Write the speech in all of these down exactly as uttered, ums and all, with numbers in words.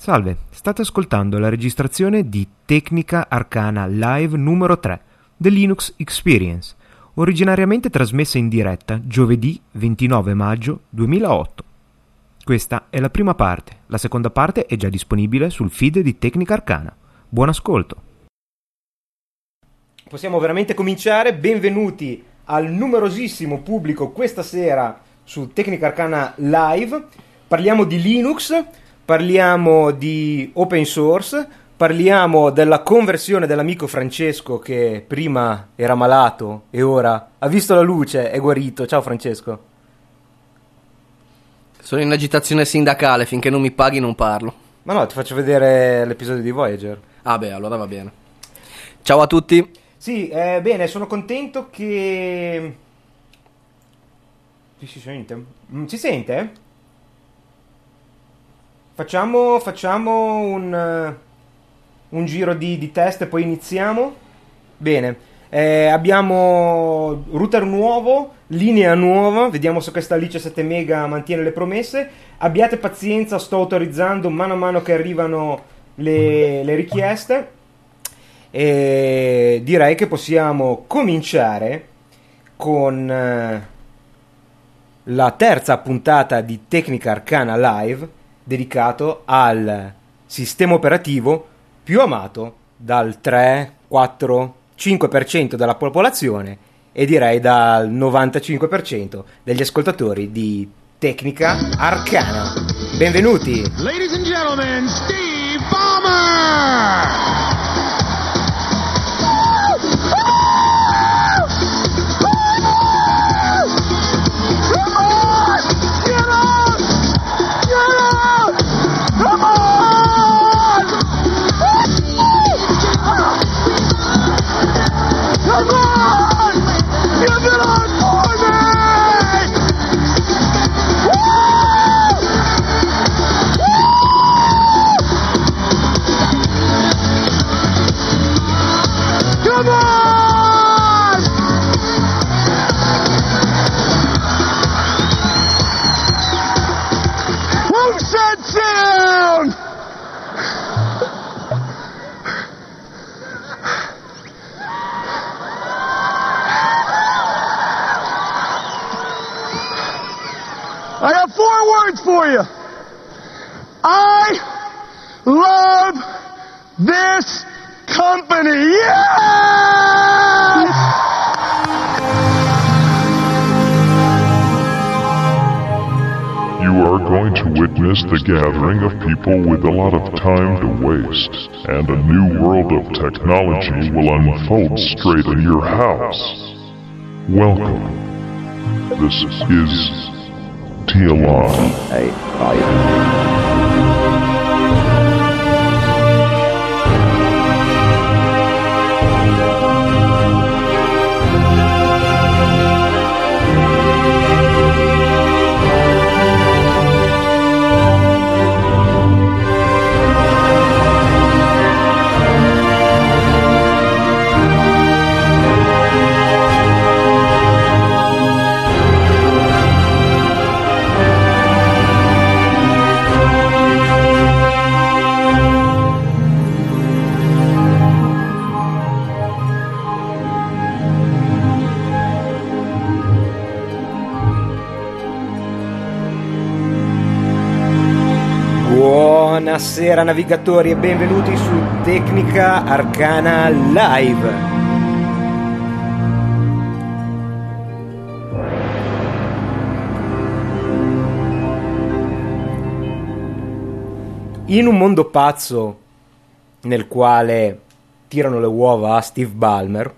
Salve, state ascoltando la registrazione di Tecnica Arcana Live numero tre, The Linux Experience, originariamente trasmessa in diretta giovedì ventinove maggio duemilaotto. Questa è la prima parte, la seconda parte è già disponibile sul feed di Tecnica Arcana. Buon ascolto! Possiamo veramente cominciare, benvenuti al numerosissimo pubblico questa sera su Tecnica Arcana Live, parliamo di Linux, parliamo di open source, parliamo della conversione dell'amico Francesco che prima era malato e ora ha visto la luce, è guarito. Ciao Francesco. Sono in agitazione sindacale, finché non mi paghi non parlo. Ma no, ti faccio vedere l'episodio di Voyager. Ah beh, allora va bene. Ciao a tutti. Sì, eh, bene, sono contento che... Si sente? Si sente? Facciamo, facciamo un, un giro di, di test e poi iniziamo. Bene, eh, abbiamo router nuovo, linea nuova, vediamo se questa Alice sette mega mantiene le promesse. Abbiate pazienza, sto autorizzando mano a mano che arrivano le, le richieste. E direi che possiamo cominciare con la terza puntata di Tecnica Arcana Live, dedicato al sistema operativo più amato dal tre, quattro, cinque per cento della popolazione e direi dal novantacinque per cento degli ascoltatori di Tecnica Arcana. Benvenuti! Ladies and gentlemen, Steve Ballmer! For you. I love this company. Yes! You are going to witness the gathering of people with a lot of time to waste, and a new world of technology will unfold straight in your house. Welcome. This is T L R. Hey, bye. Buonasera navigatori e benvenuti su Tecnica Arcana Live. In un mondo pazzo nel quale tirano le uova a Steve Ballmer,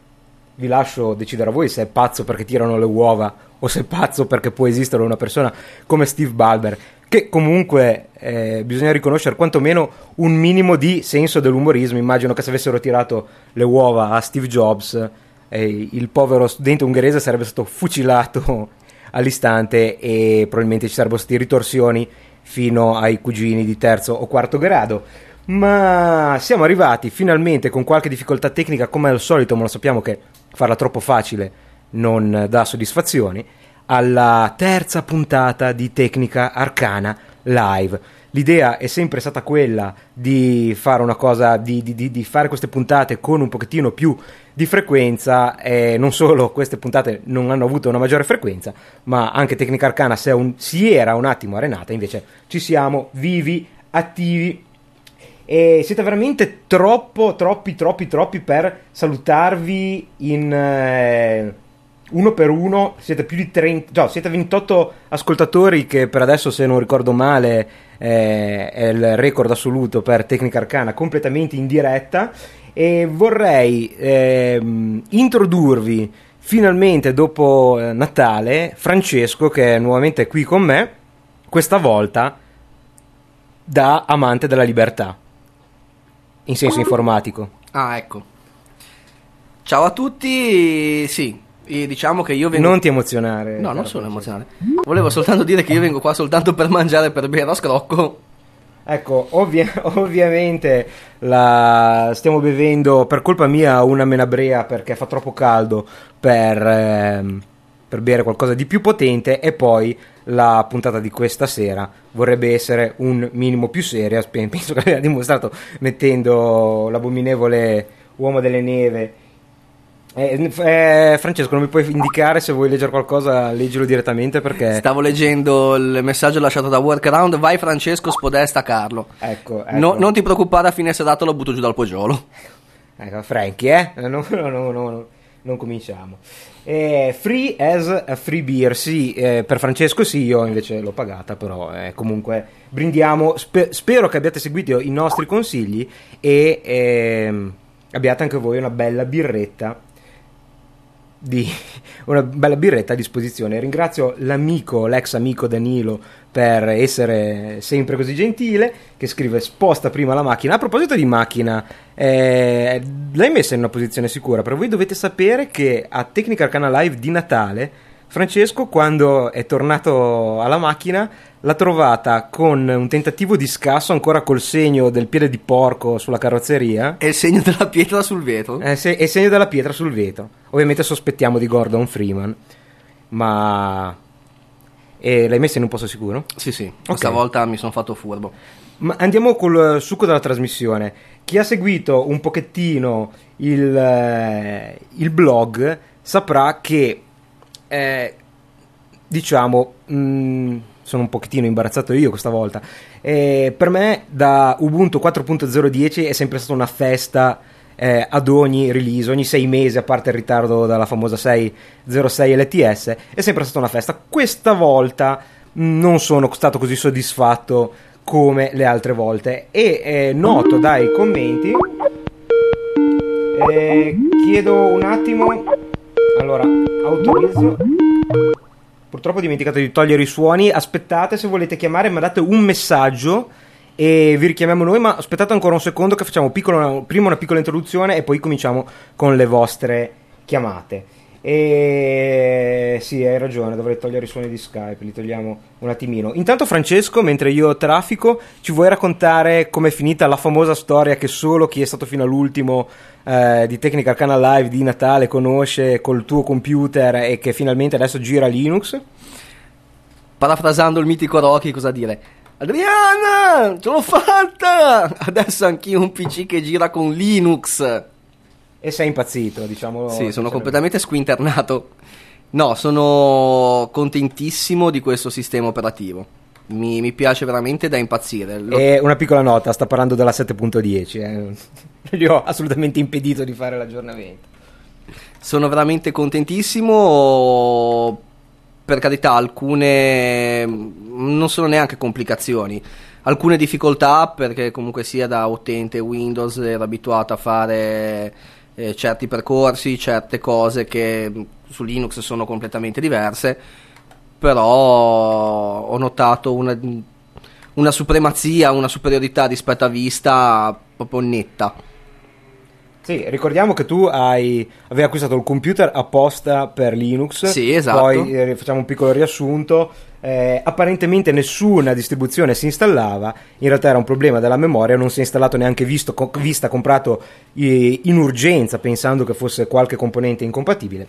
vi lascio decidere a voi se è pazzo perché tirano le uova o se è pazzo perché può esistere una persona come Steve Ballmer, che comunque eh, bisogna riconoscere quantomeno un minimo di senso dell'umorismo. Immagino che se avessero tirato le uova a Steve Jobs, eh, il povero studente ungherese sarebbe stato fucilato all'istante e probabilmente ci sarebbero state ritorsioni fino ai cugini di terzo o quarto grado. Ma siamo arrivati finalmente con qualche difficoltà tecnica, come al solito, ma lo sappiamo che farla troppo facile non dà soddisfazioni, alla terza puntata di Tecnica Arcana Live. l'idea è sempre stata quella di fare una cosa, di, di, di fare queste puntate con un pochettino più di frequenza, e non solo queste puntate non hanno avuto una maggiore frequenza, ma anche Tecnica Arcana si, è un, si era un attimo arenata, invece ci siamo vivi, attivi, e siete veramente troppo, troppi, troppi, troppi per salutarvi in... Eh, uno per uno, siete più di trenta, no, siete ventotto ascoltatori, che per adesso, se non ricordo male, eh, è il record assoluto per Tecnica Arcana completamente in diretta, e vorrei eh, introdurvi finalmente dopo Natale Francesco, che è nuovamente qui con me, questa volta da amante della libertà in senso informatico. Ah, ecco. Ciao a tutti. Sì, e diciamo che io vengo... Non ti emozionare. No, non sono emozionale. Volevo soltanto dire che io vengo qua soltanto per mangiare e per bere a scrocco. Ecco, ovvia... ovviamente la... stiamo bevendo, per colpa mia, una Menabrea, perché fa troppo caldo per, ehm, per bere qualcosa di più potente. E poi la puntata di questa sera vorrebbe essere un minimo più seria. Penso che l'abbiamo dimostrato mettendo l'abominevole Uomo delle Neve. Eh, eh, Francesco, non mi puoi indicare se vuoi leggere qualcosa? Leggilo direttamente, perché stavo leggendo il messaggio lasciato da Workaround. Vai Francesco, spodesta Carlo. Ecco, ecco. No, non ti preoccupare, a fine serata lo butto giù dal poggiolo. Ecco, Franchi, eh? No, no, no, no, no. Non cominciamo. Eh, free as a free beer, sì, eh, per Francesco sì, io invece l'ho pagata, però eh, comunque brindiamo. Spe- spero che abbiate seguito i nostri consigli e eh, abbiate anche voi una bella birretta. Di una bella birretta a disposizione. Ringrazio l'amico, l'ex amico Danilo, per essere sempre così gentile, che scrive: sposta prima la macchina. A proposito di macchina, eh, l'hai messa in una posizione sicura, però voi dovete sapere che a Tecnica Arcana Live di Natale Francesco, quando è tornato alla macchina, l'ha trovata con un tentativo di scasso, ancora col segno del piede di porco sulla carrozzeria. E il segno della pietra sul vetro. E se- il segno della pietra sul vetro. Ovviamente sospettiamo di Gordon Freeman, ma... E l'hai messa in un posto sicuro? Sì, sì. Questa okay. volta mi sono fatto furbo. Ma andiamo col succo della trasmissione. Chi ha seguito un pochettino il, eh, il blog saprà che, eh, diciamo... Mh, sono un pochettino imbarazzato io questa volta, eh, per me da Ubuntu quattro punto zero dieci è sempre stata una festa, eh, ad ogni release, ogni sei mesi, a parte il ritardo dalla famosa sei zero sei L T S, è sempre stata una festa. Questa volta non sono stato così soddisfatto come le altre volte, e eh, noto dai commenti, eh, chiedo un attimo, allora autorizzo. Purtroppo ho dimenticato di togliere i suoni. Aspettate, se volete chiamare mandate un messaggio e vi richiamiamo noi, ma aspettate ancora un secondo che facciamo piccolo, prima una piccola introduzione e poi cominciamo con le vostre chiamate. E sì, hai ragione, dovrei togliere i suoni di Skype, li togliamo un attimino. Intanto Francesco, mentre io traffico, ci vuoi raccontare com'è finita la famosa storia che solo chi è stato fino all'ultimo Eh, di Tecnica Arcana Live di Natale conosce, col tuo computer, e che finalmente adesso gira Linux? Parafrasando il mitico Rocky, cosa dire? Adriana, ce l'ho fatta! Adesso anch'io un P C che gira con Linux. E sei impazzito, diciamo. Sì, sono completamente squinternato. No, sono contentissimo di questo sistema operativo. Mi, mi piace veramente da impazzire. Lo... E una piccola nota, sta parlando della sette punto dieci, eh. Gli ho assolutamente impedito di fare l'aggiornamento. Sono veramente contentissimo. Per carità, alcune non sono neanche complicazioni, alcune difficoltà, perché comunque sia da utente Windows ero abituato a fare eh, certi percorsi, certe cose che su Linux sono completamente diverse. Però ho notato una, una supremazia, una superiorità rispetto a vista proprio netta. Sì, ricordiamo che tu hai avevi acquistato il computer apposta per Linux. Sì, esatto. Poi eh, facciamo un piccolo riassunto. Eh, apparentemente nessuna distribuzione si installava, in realtà era un problema della memoria, non si è installato neanche visto, co- vista, comprato eh, in urgenza pensando che fosse qualche componente incompatibile.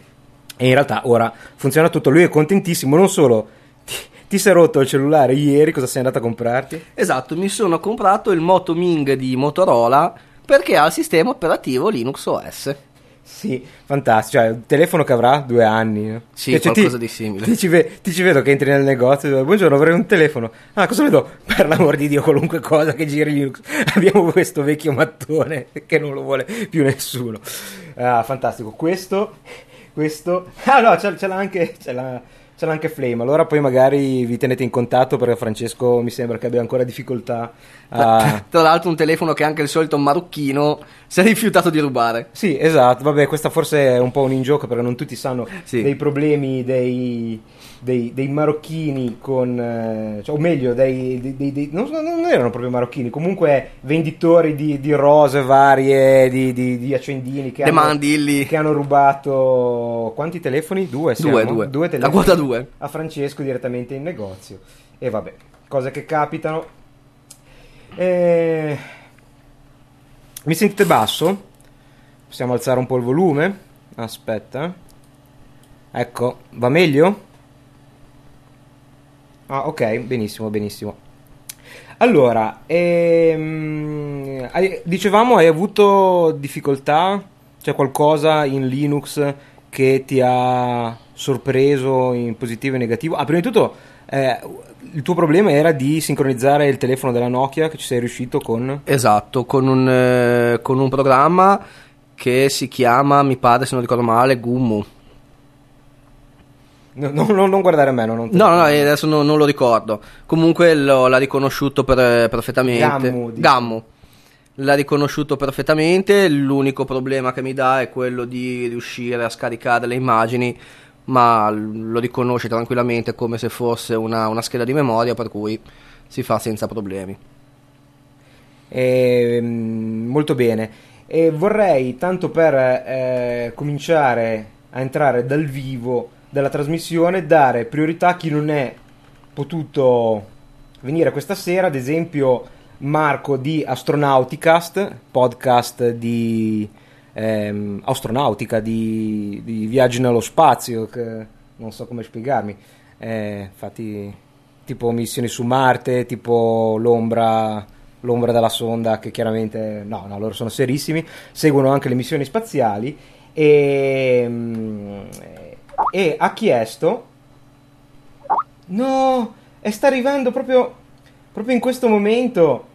E in realtà ora funziona tutto, lui è contentissimo, non solo ti, Ti sei rotto il cellulare ieri, cosa sei andato a comprarti? Esatto, mi sono comprato il Moto Ming di Motorola perché ha il sistema operativo Linux O S. Sì, fantastico, cioè il telefono che avrà due anni, no? Sì, cioè, qualcosa cioè, ti, di simile ti ci, ve- ti ci vedo che entri nel negozio e dico, buongiorno, avrei un telefono. Ah, cosa vedo? Per l'amor di Dio, qualunque cosa che giri Linux. Abbiamo questo vecchio mattone che non lo vuole più nessuno. Ah, fantastico, questo, questo. Ah no, ce, ce l'ha anche, ce l'ha, ce l'ha anche Flame. Allora poi magari vi tenete in contatto, perché Francesco mi sembra che abbia ancora difficoltà a... Tra l'altro un telefono che anche il solito marocchino si è rifiutato di rubare. Sì, esatto. Vabbè, questa forse è un po' un in gioco, perché non tutti sanno sì. dei problemi dei, dei, dei marocchini con... Cioè, o meglio, dei, dei, dei, dei non, non erano proprio marocchini, comunque venditori di, di rose varie, di, di, di accendini che hanno, che hanno rubato... Quanti telefoni? Due, due, due. due telefoni. La quota due. A Francesco direttamente in negozio. E vabbè, cose che capitano. E... Mi sentite basso? Possiamo alzare un po' il volume? Aspetta. Ecco, va meglio? Ah, ok, benissimo, benissimo. Allora, ehm, hai, dicevamo, hai avuto difficoltà? C'è qualcosa in Linux che ti ha sorpreso in positivo e negativo? Ah, prima di tutto, eh, il tuo problema era di sincronizzare il telefono della Nokia, che ci sei riuscito con... Esatto, con un, eh, con un programma che si chiama, mi pare, se non ricordo male, Gummu. No, no, no, non guardare a me, no, non te... no, no, adesso no, non lo ricordo. Comunque lo, l'ha riconosciuto per, perfettamente. Gammu, Gammu. L'ha riconosciuto perfettamente, l'unico problema che mi dà è quello di riuscire a scaricare le immagini, ma lo riconosce tranquillamente come se fosse una, una scheda di memoria, per cui si fa senza problemi. Eh, molto bene, e vorrei, tanto per eh, cominciare a entrare dal vivo della trasmissione, dare priorità a chi non è potuto venire questa sera, ad esempio Marco di Astronauticast, podcast di... Ehm, astronautica di, di viaggi nello spazio, che non so come spiegarmi, eh, infatti tipo missioni su Marte, tipo l'ombra l'ombra della sonda, che chiaramente no, no, loro sono serissimi, seguono anche le missioni spaziali, e, e ha chiesto, no, e sta arrivando proprio proprio in questo momento.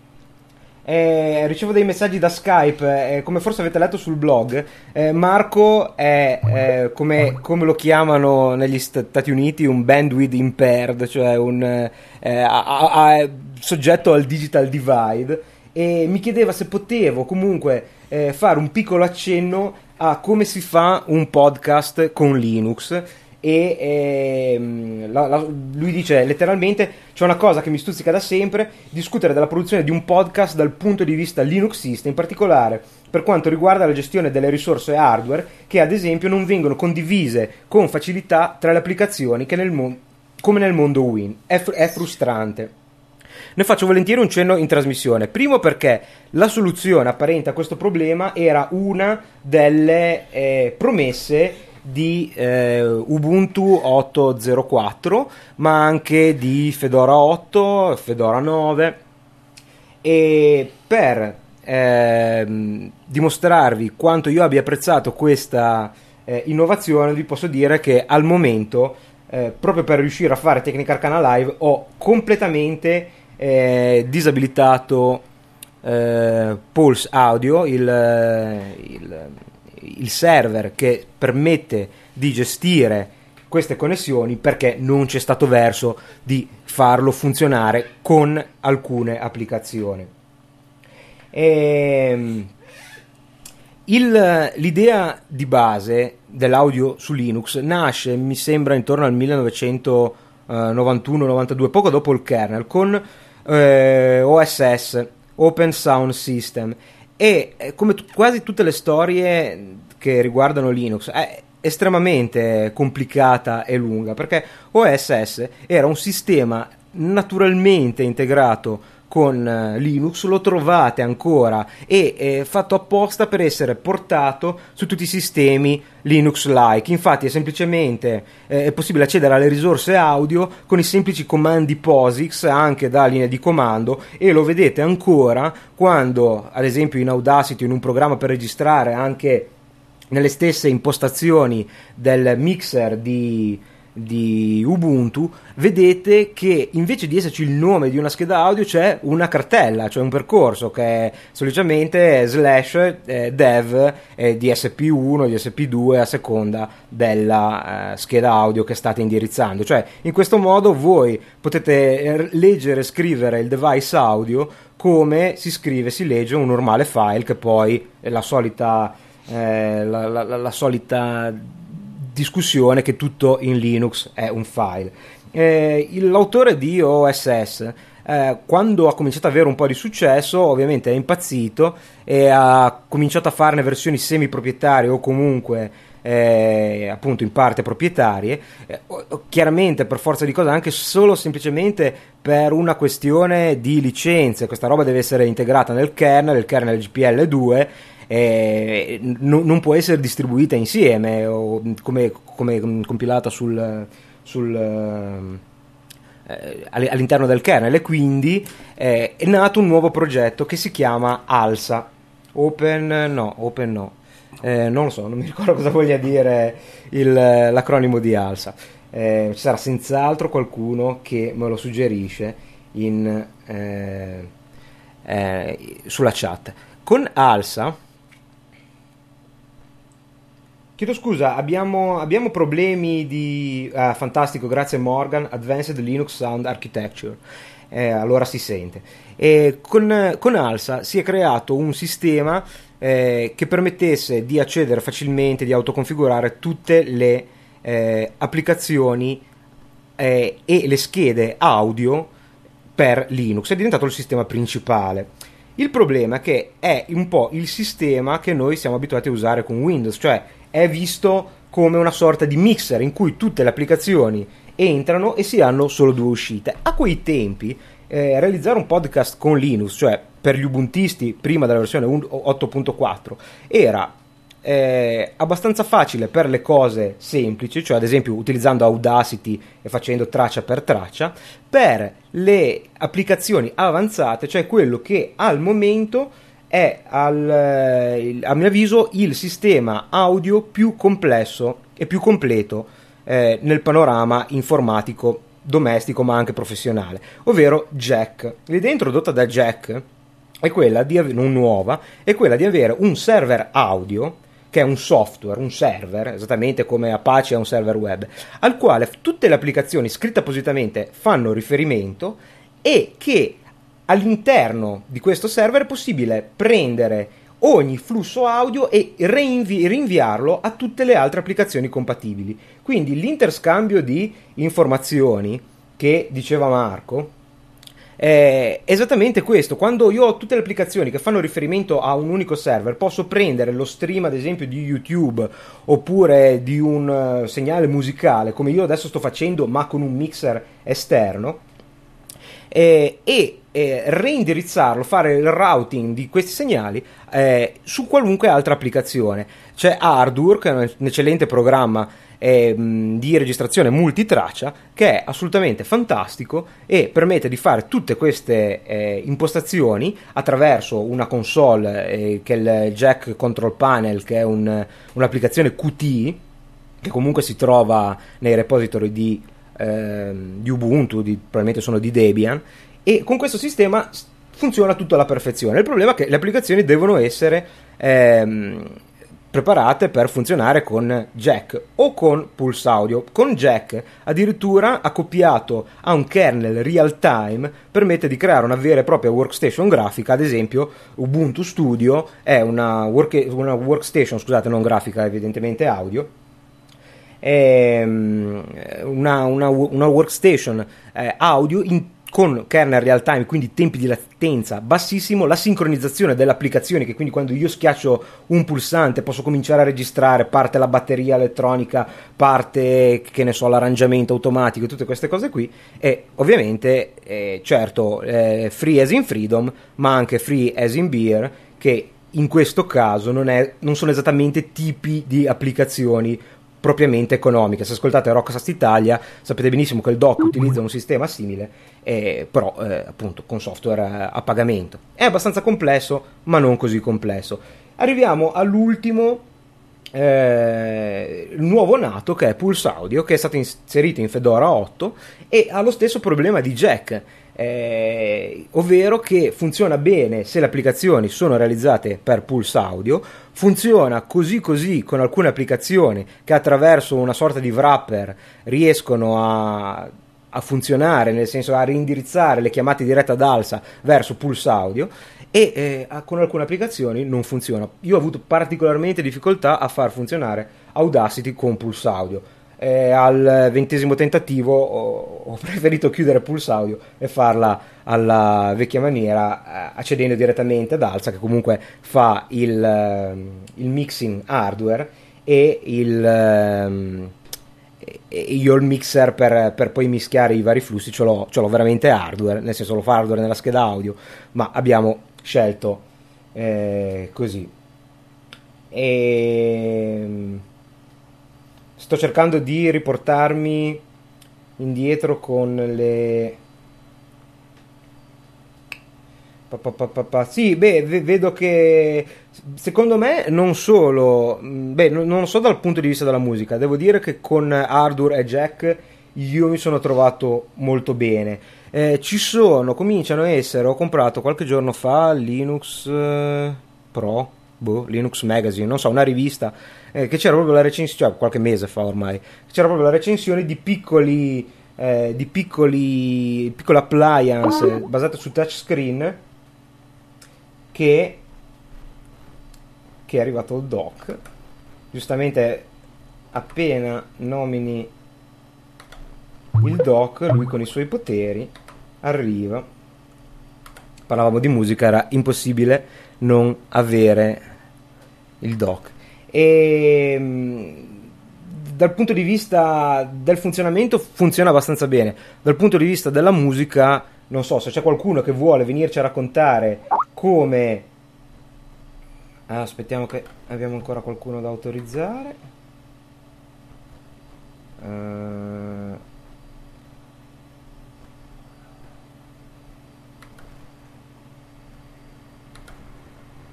Eh, ricevo dei messaggi da Skype, eh, come forse avete letto sul blog, eh, Marco è eh, come, come lo chiamano negli Stati Uniti, un bandwidth impaired, cioè un eh, a, a, a, soggetto al digital divide, e mi chiedeva se potevo comunque eh, fare un piccolo accenno a come si fa un podcast con Linux. E eh, la, la, lui dice letteralmente: c'è una cosa che mi stuzzica da sempre, discutere della produzione di un podcast dal punto di vista linuxista, in particolare per quanto riguarda la gestione delle risorse hardware che ad esempio non vengono condivise con facilità tra le applicazioni che nel mon- come nel mondo Win. È, fr- è frustrante. Ne faccio volentieri un cenno in trasmissione, primo perché la soluzione apparente a questo problema era una delle eh, promesse di eh, Ubuntu otto punto zero quattro, ma anche di Fedora otto, Fedora nove, e per eh, dimostrarvi quanto io abbia apprezzato questa eh, innovazione, vi posso dire che al momento, eh, proprio per riuscire a fare Tecnica Arcana Live, ho completamente eh, disabilitato eh, Pulse Audio, il, il il server che permette di gestire queste connessioni, perché non c'è stato verso di farlo funzionare con alcune applicazioni. E il, l'idea di base dell'audio su Linux nasce, mi sembra, intorno al millenovecentonovantuno novantadue, poco dopo il kernel, con eh, O S S, Open Sound System. E come t- quasi tutte le storie che riguardano Linux è estremamente complicata e lunga, perché O S S era un sistema naturalmente integrato con Linux lo trovate ancora, e è fatto apposta per essere portato su tutti i sistemi Linux-like. Infatti è semplicemente eh, è possibile accedere alle risorse audio con i semplici comandi POSIX anche da linea di comando, e lo vedete ancora quando ad esempio in Audacity, in un programma per registrare, anche nelle stesse impostazioni del mixer di di Ubuntu vedete che invece di esserci il nome di una scheda audio c'è una cartella, cioè un percorso che è solitamente slash eh, dev eh, di S P uno, di S P due a seconda della eh, scheda audio che state indirizzando. Cioè in questo modo voi potete leggere e scrivere il device audio come si scrive, si legge un normale file, che poi è la solita eh, la, la, la, la solita discussione che tutto in Linux è un file. Eh, l'autore di O S S, eh, quando ha cominciato ad avere un po' di successo, ovviamente è impazzito e ha cominciato a farne versioni semi proprietarie o comunque eh, appunto in parte proprietarie, eh, chiaramente per forza di cosa anche solo semplicemente per una questione di licenze. Questa roba deve essere integrata nel kernel, il kernel G P L due, Eh, no, non può essere distribuita insieme o come, come compilata sul, sul, eh, all'interno del kernel, e quindi eh, è nato un nuovo progetto che si chiama ALSA, Open no, open no. Eh, non lo so, non mi ricordo cosa voglia dire il, l'acronimo di ALSA, eh, ci sarà senz'altro qualcuno che me lo suggerisce in, eh, eh, sulla chat. Con ALSA, chiedo scusa, abbiamo, abbiamo problemi di... Ah, fantastico, grazie Morgan, Advanced Linux Sound Architecture, eh, allora si sente. E con, con ALSA si è creato un sistema eh, che permettesse di accedere facilmente, di autoconfigurare tutte le eh, applicazioni eh, e le schede audio per Linux. È diventato il sistema principale. Il problema è che è un po' il sistema che noi siamo abituati a usare con Windows, cioè è visto come una sorta di mixer in cui tutte le applicazioni entrano e si hanno solo due uscite. A quei tempi eh, realizzare un podcast con Linux, cioè per gli ubuntisti prima della versione otto punto quattro, era eh, abbastanza facile per le cose semplici, cioè ad esempio utilizzando Audacity e facendo traccia per traccia. Per le applicazioni avanzate, cioè quello che al momento è al, a mio avviso il sistema audio più complesso e più completo eh, nel panorama informatico domestico ma anche professionale, ovvero Jack. L'idea introdotta da Jack è quella di avere, non nuova, è quella di avere un server audio che è un software, un server, esattamente come Apache è un server web, al quale tutte le applicazioni scritte appositamente fanno riferimento, e che all'interno di questo server è possibile prendere ogni flusso audio e reinvi- rinviarlo a tutte le altre applicazioni compatibili. Quindi l'interscambio di informazioni che diceva Marco è esattamente questo. Quando io ho tutte le applicazioni che fanno riferimento a un unico server, posso prendere lo stream ad esempio di YouTube oppure di un segnale musicale, come io adesso sto facendo ma con un mixer esterno, eh, e eh, reindirizzarlo, fare il routing di questi segnali eh, su qualunque altra applicazione. C'è Ardour, che è un eccellente programma eh, di registrazione multitraccia, che è assolutamente fantastico e permette di fare tutte queste eh, impostazioni attraverso una console eh, che è il Jack Control Panel, che è un, un'applicazione Qt che comunque si trova nei repository di, eh, di Ubuntu, di, probabilmente sono di Debian. E con questo sistema funziona tutto alla perfezione. Il problema è che le applicazioni devono essere ehm, preparate per funzionare con Jack o con Pulse Audio. Con Jack, addirittura accoppiato a un kernel real time, permette di creare una vera e propria workstation grafica. Ad esempio Ubuntu Studio è una, work- una workstation, scusate, non grafica, evidentemente audio, ehm, una, una, una workstation eh, audio in con kernel real time, quindi tempi di latenza bassissimo, la sincronizzazione dell'applicazione, che quindi quando io schiaccio un pulsante posso cominciare a registrare, parte la batteria elettronica, parte, che ne so, l'arrangiamento automatico, tutte queste cose qui. E ovviamente eh, certo eh, free as in freedom, ma anche free as in beer, che in questo caso non, è, non sono esattamente tipi di applicazioni propriamente economiche. Se ascoltate Rockcast Italia sapete benissimo che il doc utilizza un sistema simile, eh, però eh, appunto con software a pagamento. È abbastanza complesso, ma non così complesso. Arriviamo all'ultimo eh, nuovo nato, che è Pulse Audio, che è stato inserito in Fedora otto e ha lo stesso problema di Jack, eh, ovvero che funziona bene se le applicazioni sono realizzate per Pulse Audio. Funziona così così con alcune applicazioni che attraverso una sorta di wrapper riescono a, a funzionare, nel senso a reindirizzare le chiamate dirette ad alza verso Pulse Audio, e eh, con alcune applicazioni non funziona. Io ho avuto particolarmente difficoltà a far funzionare Audacity con Pulse Audio. Eh, al ventesimo tentativo ho, ho preferito chiudere Pulse Audio e farla alla vecchia maniera, eh, accedendo direttamente ad Alza, che comunque fa il, eh, il mixing hardware e il, eh, e io il mixer per, per poi mischiare i vari flussi ce l'ho, ce l'ho veramente hardware, nel senso lo fa hardware nella scheda audio, ma abbiamo scelto eh, così. E sto cercando di riportarmi indietro con le... Pa, pa, pa, pa, pa. Sì, beh, vedo che secondo me non solo... Beh, non so dal punto di vista della musica, devo dire che con Ardour e Jack io mi sono trovato molto bene. Eh, ci sono, cominciano a essere... Ho comprato qualche giorno fa Linux eh, Pro... Boh, Linux Magazine, non so, una rivista eh, che c'era proprio la recensione, cioè qualche mese fa ormai, c'era proprio la recensione di piccoli eh, di piccoli piccole appliance basate su touchscreen, che che è arrivato il doc, giustamente appena nomini il doc, lui con i suoi poteri arriva. Parlavamo di musica, era impossibile non avere il doc. E dal punto di vista del funzionamento funziona abbastanza bene. Dal punto di vista della musica non so se c'è qualcuno che vuole venirci a raccontare come... ah, aspettiamo che abbiamo ancora qualcuno da autorizzare. uh...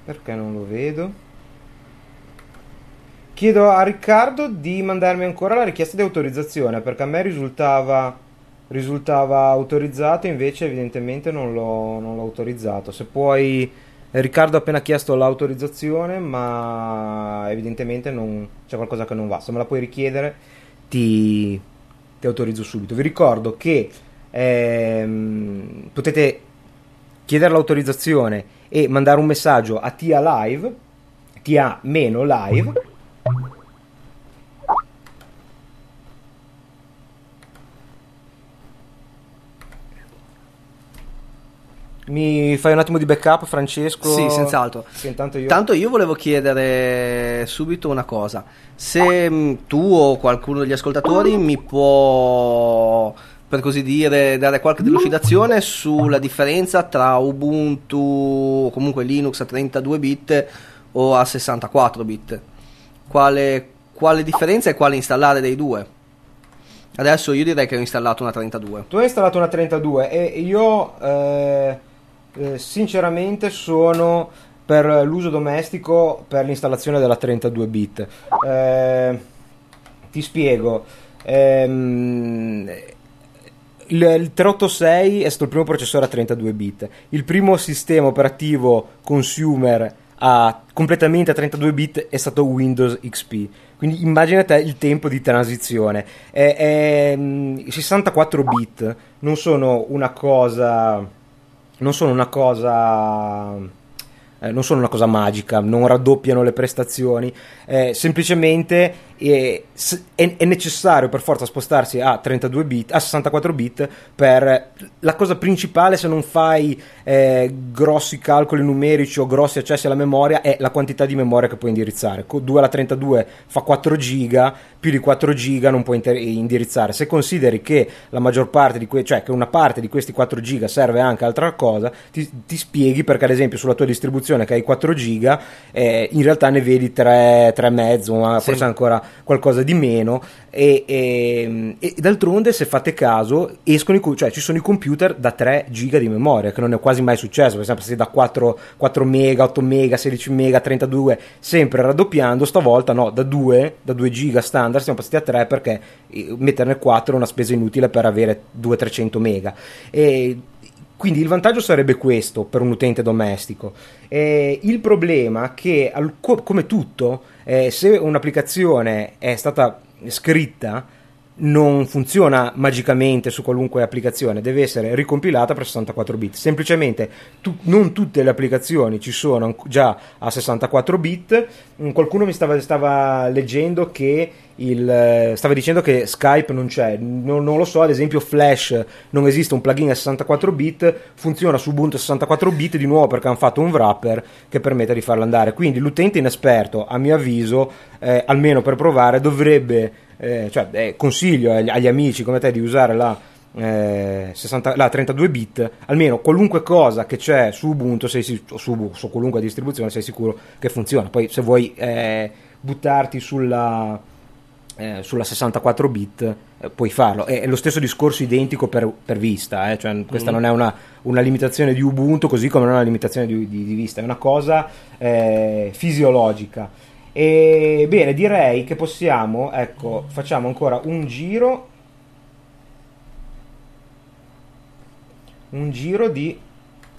Perché non lo vedo? Chiedo a Riccardo di mandarmi ancora la richiesta di autorizzazione, perché a me risultava, risultava autorizzato, invece evidentemente non l'ho, non l'ho autorizzato. Se puoi... Riccardo ha appena chiesto l'autorizzazione, ma evidentemente non, c'è qualcosa che non va. Se me la puoi richiedere ti, ti autorizzo subito. Vi ricordo che ehm, potete chiedere l'autorizzazione e mandare un messaggio a Tia Live, Tia meno Live, mi fai un attimo di backup, Francesco? Sì, senz'altro. Sì, intanto io... tanto io volevo chiedere subito una cosa: se tu o qualcuno degli ascoltatori mi può, per così dire, dare qualche delucidazione sulla differenza tra Ubuntu o comunque Linux a trentadue bit o a sessantaquattro bit, quale, quale differenza e quale installare dei due. Adesso io direi che ho installato una trentadue. Tu hai installato una trentadue e io eh, sinceramente sono per l'uso domestico per l'installazione della trentadue bit. Eh, ti spiego. ehm Il tre otto sei è stato il primo processore a trentadue bit, il primo sistema operativo consumer a, completamente a trentadue bit è stato Windows X P, quindi immaginate il tempo di transizione. E, e, sessantaquattro bit non sono una cosa non sono una cosa eh, non sono una cosa magica, non raddoppiano le prestazioni, eh, semplicemente è, è, è necessario per forza spostarsi a trentadue bit, a sessantaquattro bit per la cosa principale. Se non fai eh, grossi calcoli numerici o grossi accessi alla memoria, è la quantità di memoria che puoi indirizzare. Con due alla trentadue fa quattro giga, più di quattro giga non puoi inter- indirizzare. Se consideri che la maggior parte di que- cioè che una parte di questi quattro giga serve anche a altra cosa, ti, ti spieghi perché ad esempio sulla tua distribuzione che hai quattro giga eh, in realtà ne vedi tre, tre e mezzo, ma forse sì, ancora qualcosa di meno. E, e, e d'altronde, se fate caso, escono i, cioè ci sono i computer da tre giga di memoria, che non è quasi mai successo, per esempio se da quattro, quattro mega, otto mega, sedici mega, trentadue, sempre raddoppiando. Stavolta no, da due, da due giga standard siamo passati a tre, perché metterne quattro è una spesa inutile per avere duecento trecento mega. E quindi il vantaggio sarebbe questo per un utente domestico. Eh, il problema è che, al, co- come tutto, eh, se un'applicazione è stata scritta, non funziona magicamente su qualunque applicazione, deve essere ricompilata per sessantaquattro bit. Semplicemente tu, non tutte le applicazioni ci sono già a sessantaquattro bit. Qualcuno mi stava, stava leggendo che il, stava dicendo che Skype non c'è, non, non lo so. Ad esempio Flash non esiste un plugin a sessantaquattro bit, funziona su Ubuntu sessantaquattro bit di nuovo perché hanno fatto un wrapper che permette di farlo andare. Quindi l'utente inesperto, a mio avviso, eh, almeno per provare dovrebbe, Eh, cioè, eh, consiglio agli, agli amici come te di usare la, eh, sessanta, la trentadue bit, almeno qualunque cosa che c'è su Ubuntu, sei, su, su qualunque distribuzione sei sicuro che funziona. Poi se vuoi eh, buttarti sulla, eh, sulla sessantaquattro bit eh, puoi farlo. È, è lo stesso discorso identico per, per vista, eh? Cioè, questa mm. non è una, una limitazione di Ubuntu, così come non è una limitazione di, di, di vista, è una cosa eh, fisiologica. E bene, direi che possiamo, ecco, facciamo ancora un giro un giro di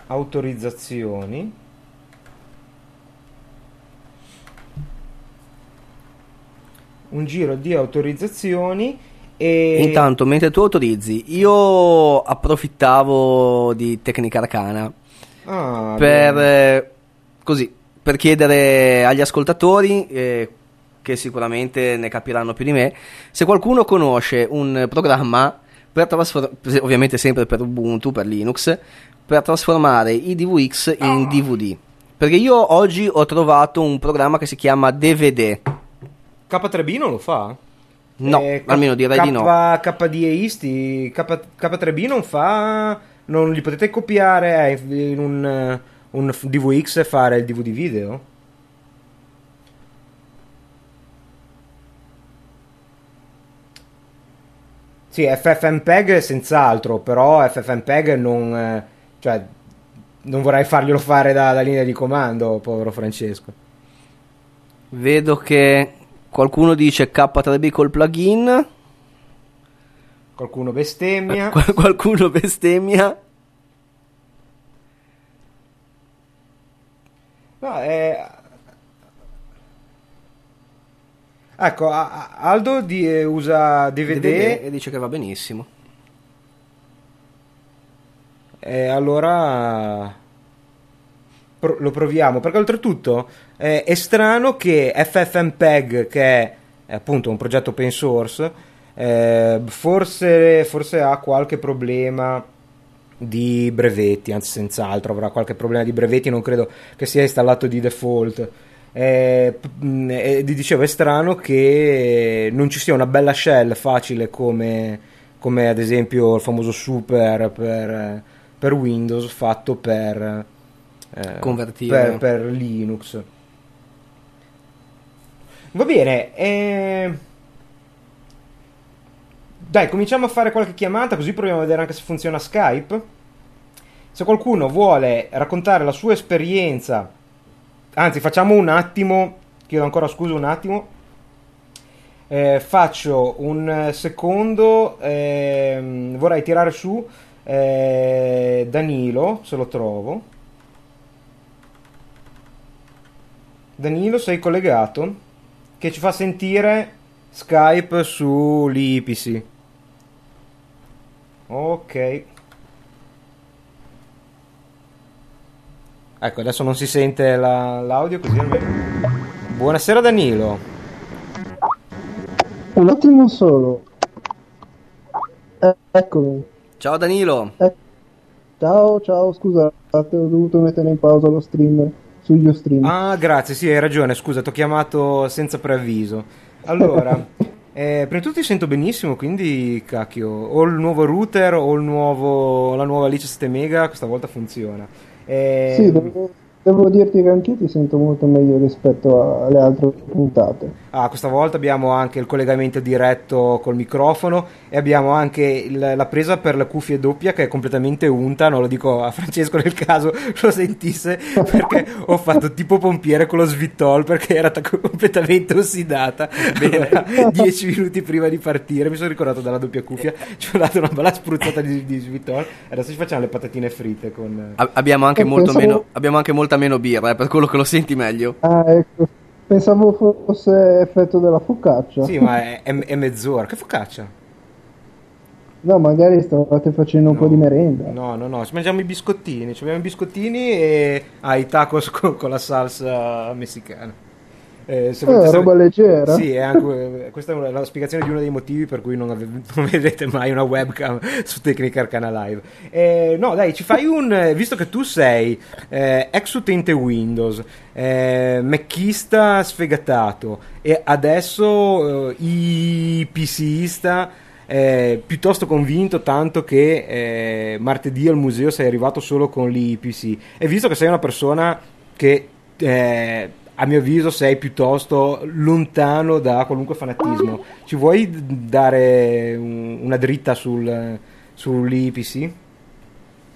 autorizzazioni. Un giro di autorizzazioni e... Intanto, mentre tu autorizzi, io approfittavo di Tecnica Arcana ah, per eh, così per chiedere agli ascoltatori, eh, che sicuramente ne capiranno più di me, se qualcuno conosce un programma per trasformare, ovviamente sempre per Ubuntu, per Linux, per trasformare i D V X in D V D. Perché io oggi ho trovato un programma che si chiama D V D. K tre B non lo fa? No, eh, almeno direi K- di no. K D eisti, K- K tre B non fa... Non li potete copiare eh, in un... un D V X e fare il D V D video? Sì, FFmpeg senz'altro, però FFmpeg non, cioè, non vorrei farglielo fare da, da linea di comando, povero Francesco. Vedo che qualcuno dice K tre B col plugin, qualcuno bestemmia, Qu- qualcuno bestemmia. No, eh... ecco, Aldo di, eh, usa D V D, D V D e dice che va benissimo. Eh, allora pro- lo proviamo, perché oltretutto eh, è strano che FFmpeg, che è appunto un progetto open source, eh, forse, forse ha qualche problema di brevetti, anzi senz'altro avrà qualche problema di brevetti, non credo che sia installato di default. Eh, eh, dicevo, è strano che non ci sia una bella shell facile come, come ad esempio il famoso Super per, per Windows, fatto per, eh, convertire per, per Linux. Va bene, eh... dai, cominciamo a fare qualche chiamata, così proviamo a vedere anche se funziona Skype. Se qualcuno vuole raccontare la sua esperienza, anzi facciamo un attimo, chiedo ancora scusa un attimo, eh, faccio un secondo, eh, vorrei tirare su eh, Danilo, se lo trovo. Danilo, sei collegato? Che ci fa sentire Skype su Eee P C. Ok, Ecco, adesso non si sente la, l'audio, così almeno. Buonasera Danilo. Un attimo solo. Eh, eccomi. Ciao Danilo. Eh, ciao, ciao, scusate, ho dovuto mettere in pausa lo stream, sugli stream. Ah, grazie, sì, hai ragione, scusa, ti ho chiamato senza preavviso. Allora, eh, prima di tutto ti sento benissimo, quindi cacchio, o il nuovo router o il nuovo, la nuova Alice sette mega, questa volta funziona. Eh, sì, devo, devo dirti che anch'io ti sento molto meglio rispetto alle altre puntate. Ah, questa volta abbiamo anche il collegamento diretto col microfono e abbiamo anche il, la presa per la cuffia doppia che è completamente unta, non lo dico a Francesco nel caso lo sentisse, perché ho fatto tipo pompiere con lo Svitol perché era t- completamente ossidata. Bene. Allora, dieci minuti prima di partire mi sono ricordato della doppia cuffia, ci ho dato una bella spruzzata di, di Svitol e adesso ci facciamo le patatine fritte con... A- abbiamo anche molto pensavo... meno abbiamo anche molta meno birra, eh, per quello che lo senti meglio. Ah, ecco, pensavo fosse effetto della focaccia. Sì, ma è, è, è mezz'ora. Che focaccia? No, magari stavate facendo un no, po' di merenda. No, no, no, ci mangiamo i biscottini, ci abbiamo i biscottini e ah, i tacos con, con la salsa messicana. Eh, se eh, volete, roba se... leggera. Sì, è anche, questa è una, la spiegazione di uno dei motivi per cui non, ave... non vedrete mai una webcam su Tecnica Arcana Live. Eh, no, dai, ci fai un... Visto che tu sei eh, ex utente Windows, eh, Macchista sfegatato e adesso eh, Eee PCista eh, piuttosto convinto, tanto che eh, martedì al museo sei arrivato solo con l'Eee P C. E visto che sei una persona che... Eh, a mio avviso sei piuttosto lontano da qualunque fanatismo. Ci vuoi dare un, una dritta sul sull'Eee P C?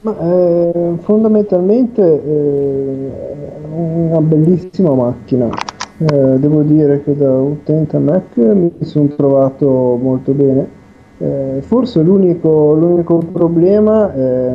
Ma, eh, fondamentalmente è eh, una bellissima macchina. Eh, devo dire che da utente Mac mi sono trovato molto bene. Eh, forse l'unico, l'unico problema eh,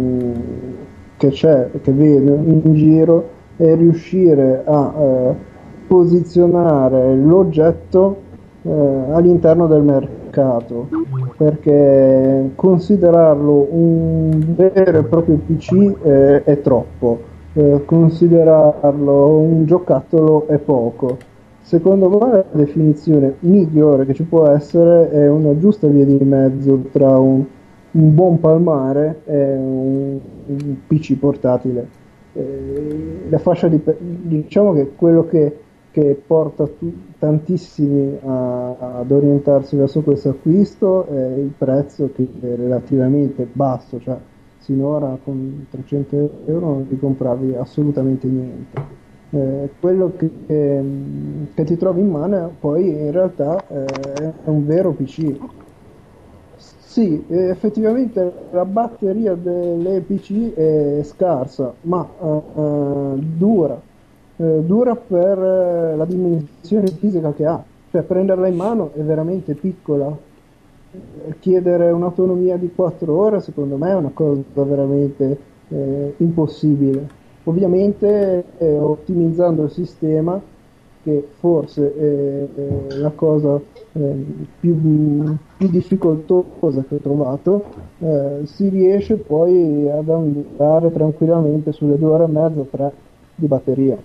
che c'è, che vedo in giro, è riuscire a... Eh, posizionare l'oggetto eh, all'interno del mercato, perché considerarlo un vero e proprio P C eh, è troppo, eh, considerarlo un giocattolo è poco. Secondo me la definizione migliore che ci può essere è una giusta via di mezzo tra un, un buon palmare e un, un P C portatile. Eh, la fascia di, diciamo che quello che che porta tu- tantissimi a- ad orientarsi verso questo acquisto è il prezzo, che è relativamente basso, cioè sinora con trecento euro non ti compravi assolutamente niente. Eh, quello che, che, che ti trovi in mano poi in realtà eh, è un vero P C. Sì, effettivamente la batteria delle P C è scarsa, ma eh, dura. Eh, dura per eh, la dimensione fisica che ha, cioè prenderla in mano è veramente piccola. Eh, chiedere un'autonomia di quattro ore secondo me è una cosa veramente eh, impossibile. Ovviamente eh, ottimizzando il sistema, che forse è, è la cosa eh, più, più difficoltosa che ho trovato, eh, si riesce poi ad andare tranquillamente sulle due ore e mezza, tre di batteria.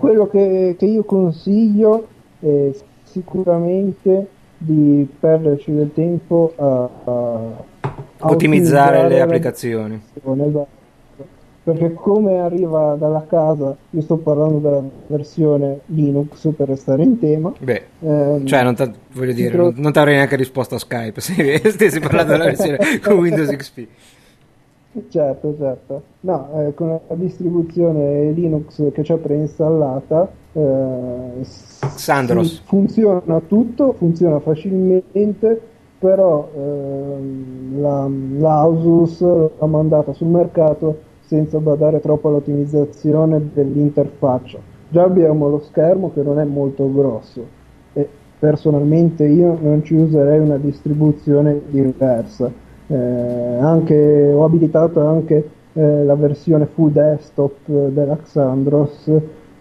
Quello che, che io consiglio è sicuramente di perderci del tempo a, a, a ottimizzare le applicazioni. Esatto, perché come arriva dalla casa, io sto parlando della versione Linux per restare in tema. Beh, ehm, cioè non t- voglio dire, tro- non ti avrei neanche risposto a Skype se stessi parlando della versione con Windows X P. Certo, certo. No, eh, con la distribuzione Linux che c'è preinstallata eh, Sandros. Funziona tutto, funziona facilmente, però eh, la, la Asus l'ha mandata sul mercato senza badare troppo all'ottimizzazione dell'interfaccia. Già abbiamo lo schermo che non è molto grosso e personalmente io non ci userei una distribuzione diversa. Eh, anche, ho abilitato anche eh, la versione full desktop eh, dell'Axandros,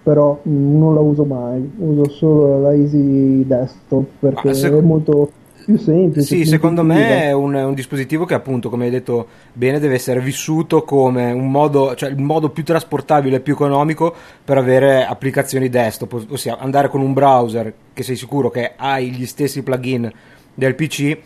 però mh, non la uso mai, uso solo la Easy Desktop perché ah, sec- è molto più semplice. Sì, più secondo me è un, un dispositivo che, appunto, come hai detto bene, deve essere vissuto come un modo, cioè il modo più trasportabile e più economico per avere applicazioni desktop, ossia andare con un browser che sei sicuro che hai gli stessi plugin del P C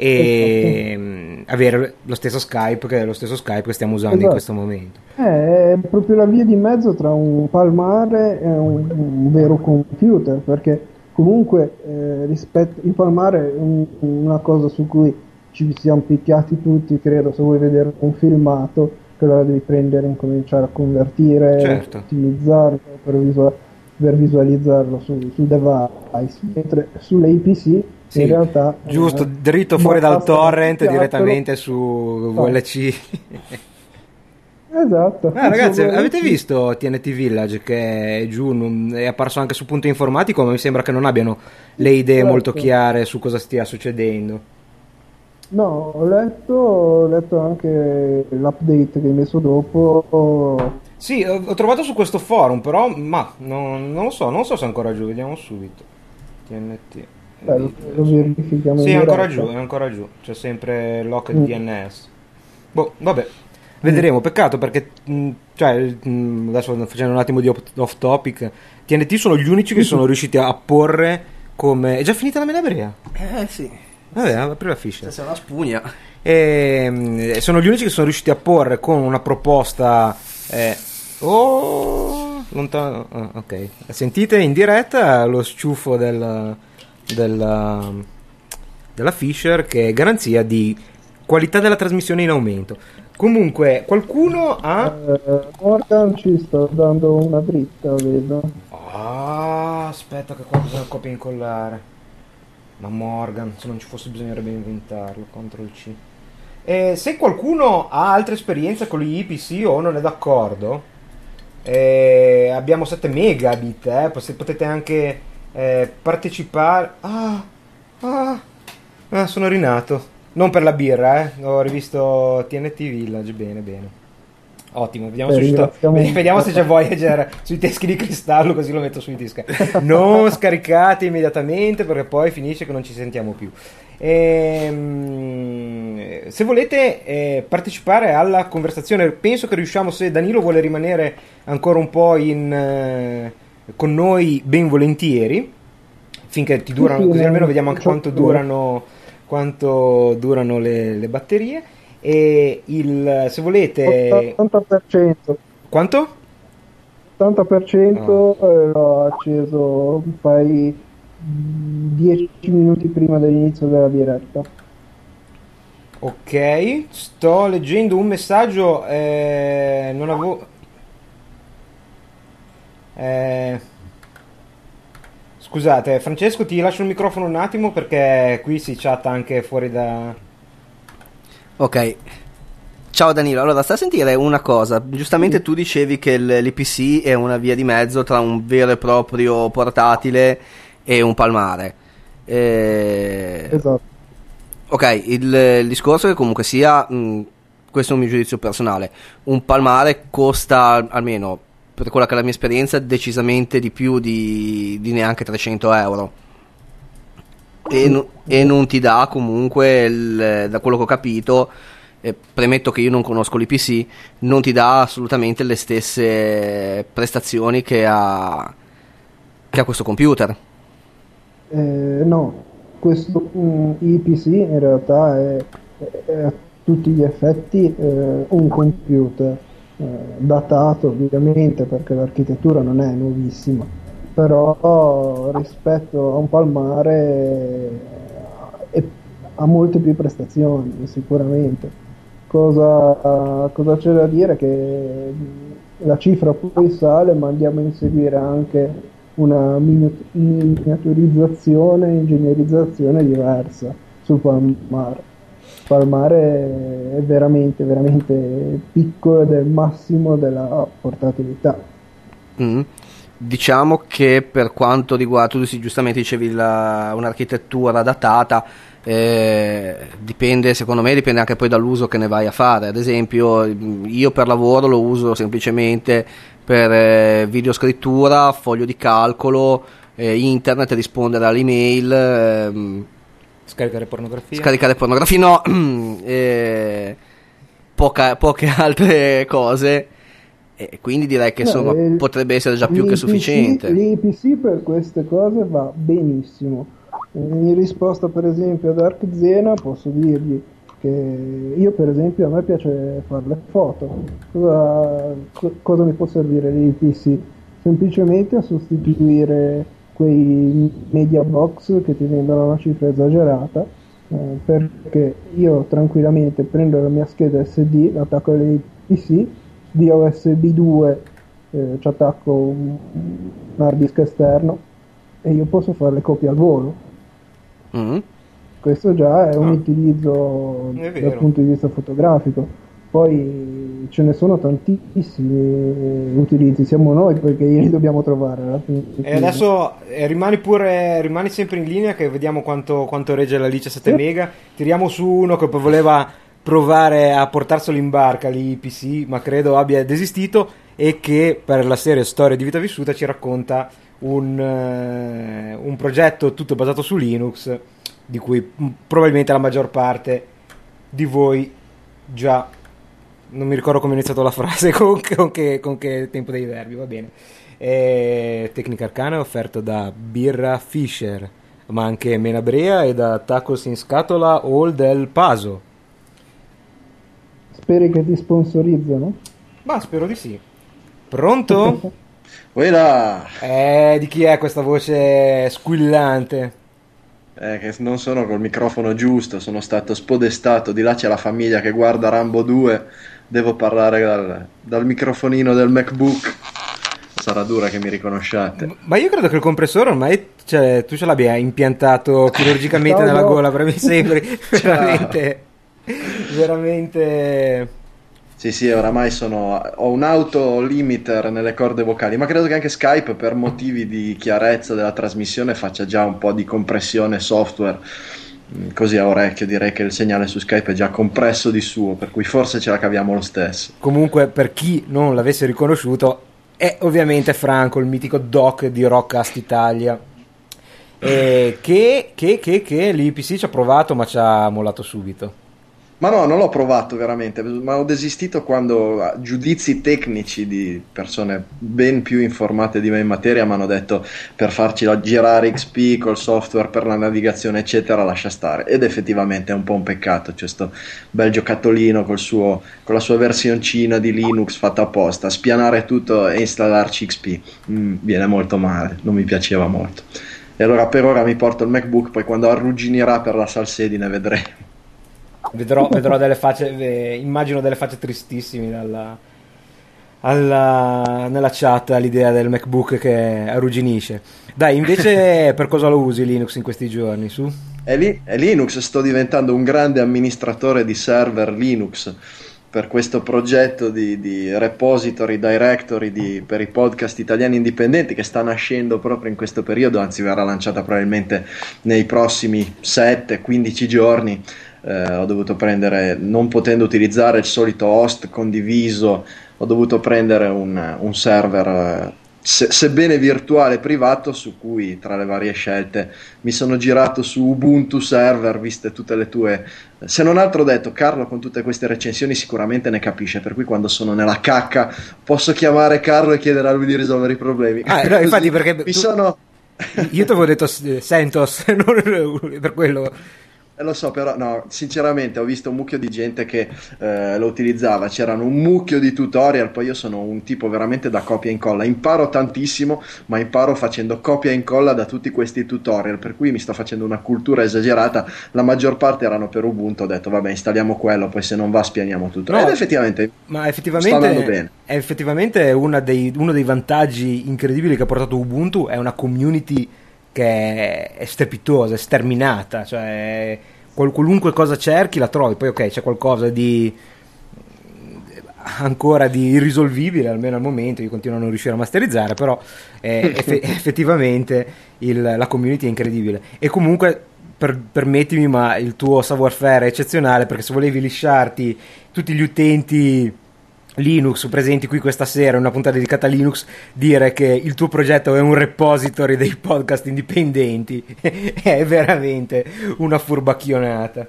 e esatto. avere lo stesso Skype che è lo stesso Skype che stiamo usando esatto. in questo momento. È proprio la via di mezzo tra un palmare e un, un vero computer, perché comunque eh, rispetto il palmare è un, una cosa su cui ci siamo picchiati tutti, credo. Se vuoi vedere un filmato, che allora devi prendere e incominciare a convertire, certo. ottimizzarlo per, visual, per visualizzarlo sul su device, mentre sulle E P C sì, in realtà giusto, eh, dritto fuori dal torrent direttamente su V L C. Esatto. Ah, ragazzi, avete visto T N T Village che è giù, non, è apparso anche su Punto Informatico, ma mi sembra che non abbiano le idee certo. molto chiare su cosa stia succedendo. No, ho letto, ho letto anche l'update che hai messo dopo. Sì, ho trovato su questo forum, però ma non, non lo so, non so se è ancora giù, vediamo subito. T N T. Beh, lo verifichiamo. Sì, è ancora giù, è ancora giù. C'è sempre lock mm. D N S. Boh, vabbè. Vedremo, peccato perché mh, cioè, mh, adesso facendo un attimo di op- off topic, T N T sono gli unici che sono riusciti a porre come... È già finita la Menabrea? Eh sì. Vabbè, apri la fiscia. C'è una spugna. E, mh, sono gli unici che sono riusciti a porre con una proposta... Eh, oh, lontano... Ah, ok. Sentite in diretta lo sciuffo del... della, della Fisher, che è garanzia di qualità della trasmissione in aumento. Comunque qualcuno ha eh, Morgan ci sta dando una dritta, vedo. Ah, aspetta che qua bisogna copia e incollare. Ma Morgan, se non ci fosse bisognerebbe inventarlo. Ctrl C. Eh, se qualcuno ha altre esperienze con gli E P C o non è d'accordo, eh, abbiamo sette megabit, eh, potete anche Eh, partecipare. Ah, ah, ah, sono rinato. Non per la birra, eh. Ho rivisto T N T Village. Bene, bene. Ottimo. Vediamo, sì, se, vediamo se c'è Voyager sui teschi di cristallo, così lo metto sui dischi. Non scaricate immediatamente, perché poi finisce che non ci sentiamo più. E, se volete eh, partecipare alla conversazione, penso che riusciamo. Se Danilo vuole rimanere ancora un po' in. Eh, con noi ben volentieri finché ti durano, così almeno vediamo anche quanto durano quanto durano le, le batterie. E il, se volete ottanta per cento quanto? ottanta per cento oh. eh, l'ho acceso fai dieci minuti prima dell'inizio della diretta. Ok, sto leggendo un messaggio, eh, non avevo Eh, scusate Francesco, ti lascio il microfono un attimo perché qui si chatta anche fuori da... Ok, ciao Danilo. Allora, sta a sentire una cosa. Giustamente tu dicevi che l'E P C è una via di mezzo tra un vero e proprio portatile e un palmare, eh... Esatto. Ok, il, il discorso è che comunque sia mh, questo è un mio giudizio personale. Un palmare costa, almeno per quella che è la mia esperienza, decisamente di più di, di neanche trecento euro e, no, e non ti dà comunque il, da quello che ho capito, eh, premetto che io non conosco l'E P C, non ti dà assolutamente le stesse prestazioni che ha, che ha questo computer. Eh, no, questo um, E P C in realtà è, è a tutti gli effetti eh, un computer datato, ovviamente, perché l'architettura non è nuovissima, però rispetto a un palmare ha molte più prestazioni sicuramente. Cosa, cosa c'è da dire? Che la cifra poi sale, ma andiamo a inseguire anche una miniaturizzazione, ingegnerizzazione diversa sul palmare. Palmare è veramente veramente piccolo ed è il massimo della portabilità. Mm. Diciamo che per quanto riguarda, tu giustamente dicevi la, un'architettura datata, eh, dipende, secondo me dipende anche poi dall'uso che ne vai a fare. Ad esempio io per lavoro lo uso semplicemente per eh, videoscrittura, foglio di calcolo, eh, internet, rispondere all'email, eh, Scaricare pornografia. Scaricare pornografia, no. eh, poca, poche altre cose. E quindi direi che insomma, no, potrebbe essere già più che sufficiente. L'E P C per queste cose va benissimo. In risposta per esempio ad Arc Zena posso dirgli che io per esempio a me piace fare le foto. Cosa, cosa mi può servire l'E P C? Semplicemente a sostituire quei media box che ti vendono una cifra esagerata, eh, perché io tranquillamente prendo la mia scheda S D, l'attacco all'E P C, via U S B due eh, ci attacco un hard disk esterno e io posso fare le copie al volo. Mm-hmm. Questo già è un ah. utilizzo è dal punto di vista fotografico. Poi ce ne sono tantissimi utilizzi, siamo noi perché li dobbiamo trovare. E adesso eh, rimani pure rimani sempre in linea che vediamo quanto, quanto regge la Alice sette mega. Tiriamo su uno che voleva provare a portarselo in barca l'E P C, ma credo abbia desistito, e che per la serie Storia di vita vissuta ci racconta un, eh, un progetto tutto basato su Linux, di cui m- probabilmente la maggior parte di voi già, non mi ricordo come ho iniziato la frase, con che, con che, con che tempo dei verbi, va bene. E Tecnica Arcana è offerto da Birra Fisher, ma anche Menabrea, e da Tacos in Scatola All del Paso. Speri che ti sponsorizzano? Ma spero di sì. Pronto? Uela. Eh, di chi è questa voce squillante? Eh, che non sono col microfono giusto, sono stato spodestato, di là c'è la famiglia che guarda Rambo due, devo parlare dal, dal microfonino del MacBook. Sarà dura che mi riconosciate. Ma io credo che il compressore ormai, cioè, tu ce l'abbia impiantato chirurgicamente no, nella no. gola, per me sembri veramente... veramente sì sì oramai sono ho un auto limiter nelle corde vocali, ma credo che anche Skype per motivi di chiarezza della trasmissione faccia già un po' di compressione software, così a orecchio direi che il segnale su Skype è già compresso di suo, per cui forse ce la caviamo lo stesso. Comunque, per chi non l'avesse riconosciuto, è ovviamente Franco, il mitico doc di Rockcast Italia, eh, che, che, che, che l'E P C ci ha provato ma ci ha mollato subito. Ma no, non l'ho provato veramente, ma ho desistito quando giudizi tecnici di persone ben più informate di me in materia mi hanno detto per farci girare X P col software per la navigazione eccetera, lascia stare. Ed effettivamente è un po' un peccato, c'è sto bel giocattolino col suo, con la sua versioncina di Linux fatta apposta, spianare tutto e installarci X P mm, viene molto male, non mi piaceva molto. E allora per ora mi porto il MacBook, poi quando arrugginirà per la salsedine vedremo. Vedrò, vedrò delle facce, eh, immagino delle facce tristissime dalla, alla, nella chat all'idea del MacBook che arrugginisce. Dai, invece per cosa lo usi Linux in questi giorni? Su? È, li- è Linux, sto diventando un grande amministratore di server Linux per questo progetto di, di repository, directory di, per i podcast italiani indipendenti che sta nascendo proprio in questo periodo, anzi verrà lanciata probabilmente nei prossimi sette quindici giorni. Eh, ho dovuto prendere, non potendo utilizzare il solito host condiviso, ho dovuto prendere un, un server, se, sebbene virtuale, privato, su cui tra le varie scelte mi sono girato su Ubuntu server, viste tutte le tue, se non altro ho detto Carlo con tutte queste recensioni sicuramente ne capisce, per cui quando sono nella cacca posso chiamare Carlo e chiedere a lui di risolvere i problemi. Ah, no, infatti, perché mi tu... sono io ti avevo detto Sentos non per quello. Eh, lo so, però no, sinceramente ho visto un mucchio di gente che eh, lo utilizzava, c'erano un mucchio di tutorial, poi io sono un tipo veramente da copia e incolla, imparo tantissimo, ma imparo facendo copia e incolla da tutti questi tutorial, per cui mi sto facendo una cultura esagerata, la maggior parte erano per Ubuntu, ho detto vabbè installiamo quello, poi se non va spianiamo tutto, no, ed effettivamente, ma effettivamente sta andando bene. È effettivamente una dei, uno dei vantaggi incredibili che ha portato Ubuntu, è una community che è strepitosa, è sterminata, cioè qualunque cosa cerchi la trovi, poi ok c'è qualcosa di ancora di irrisolvibile, almeno al momento, io continuo a non riuscire a masterizzare, però eh, eff- effettivamente il, la community è incredibile. E comunque per, permettimi, ma il tuo savoir-faire è eccezionale, perché se volevi lisciarti tutti gli utenti Linux presenti qui questa sera, una puntata dedicata a Linux, dire che il tuo progetto è un repository dei podcast indipendenti è veramente una furbacchionata.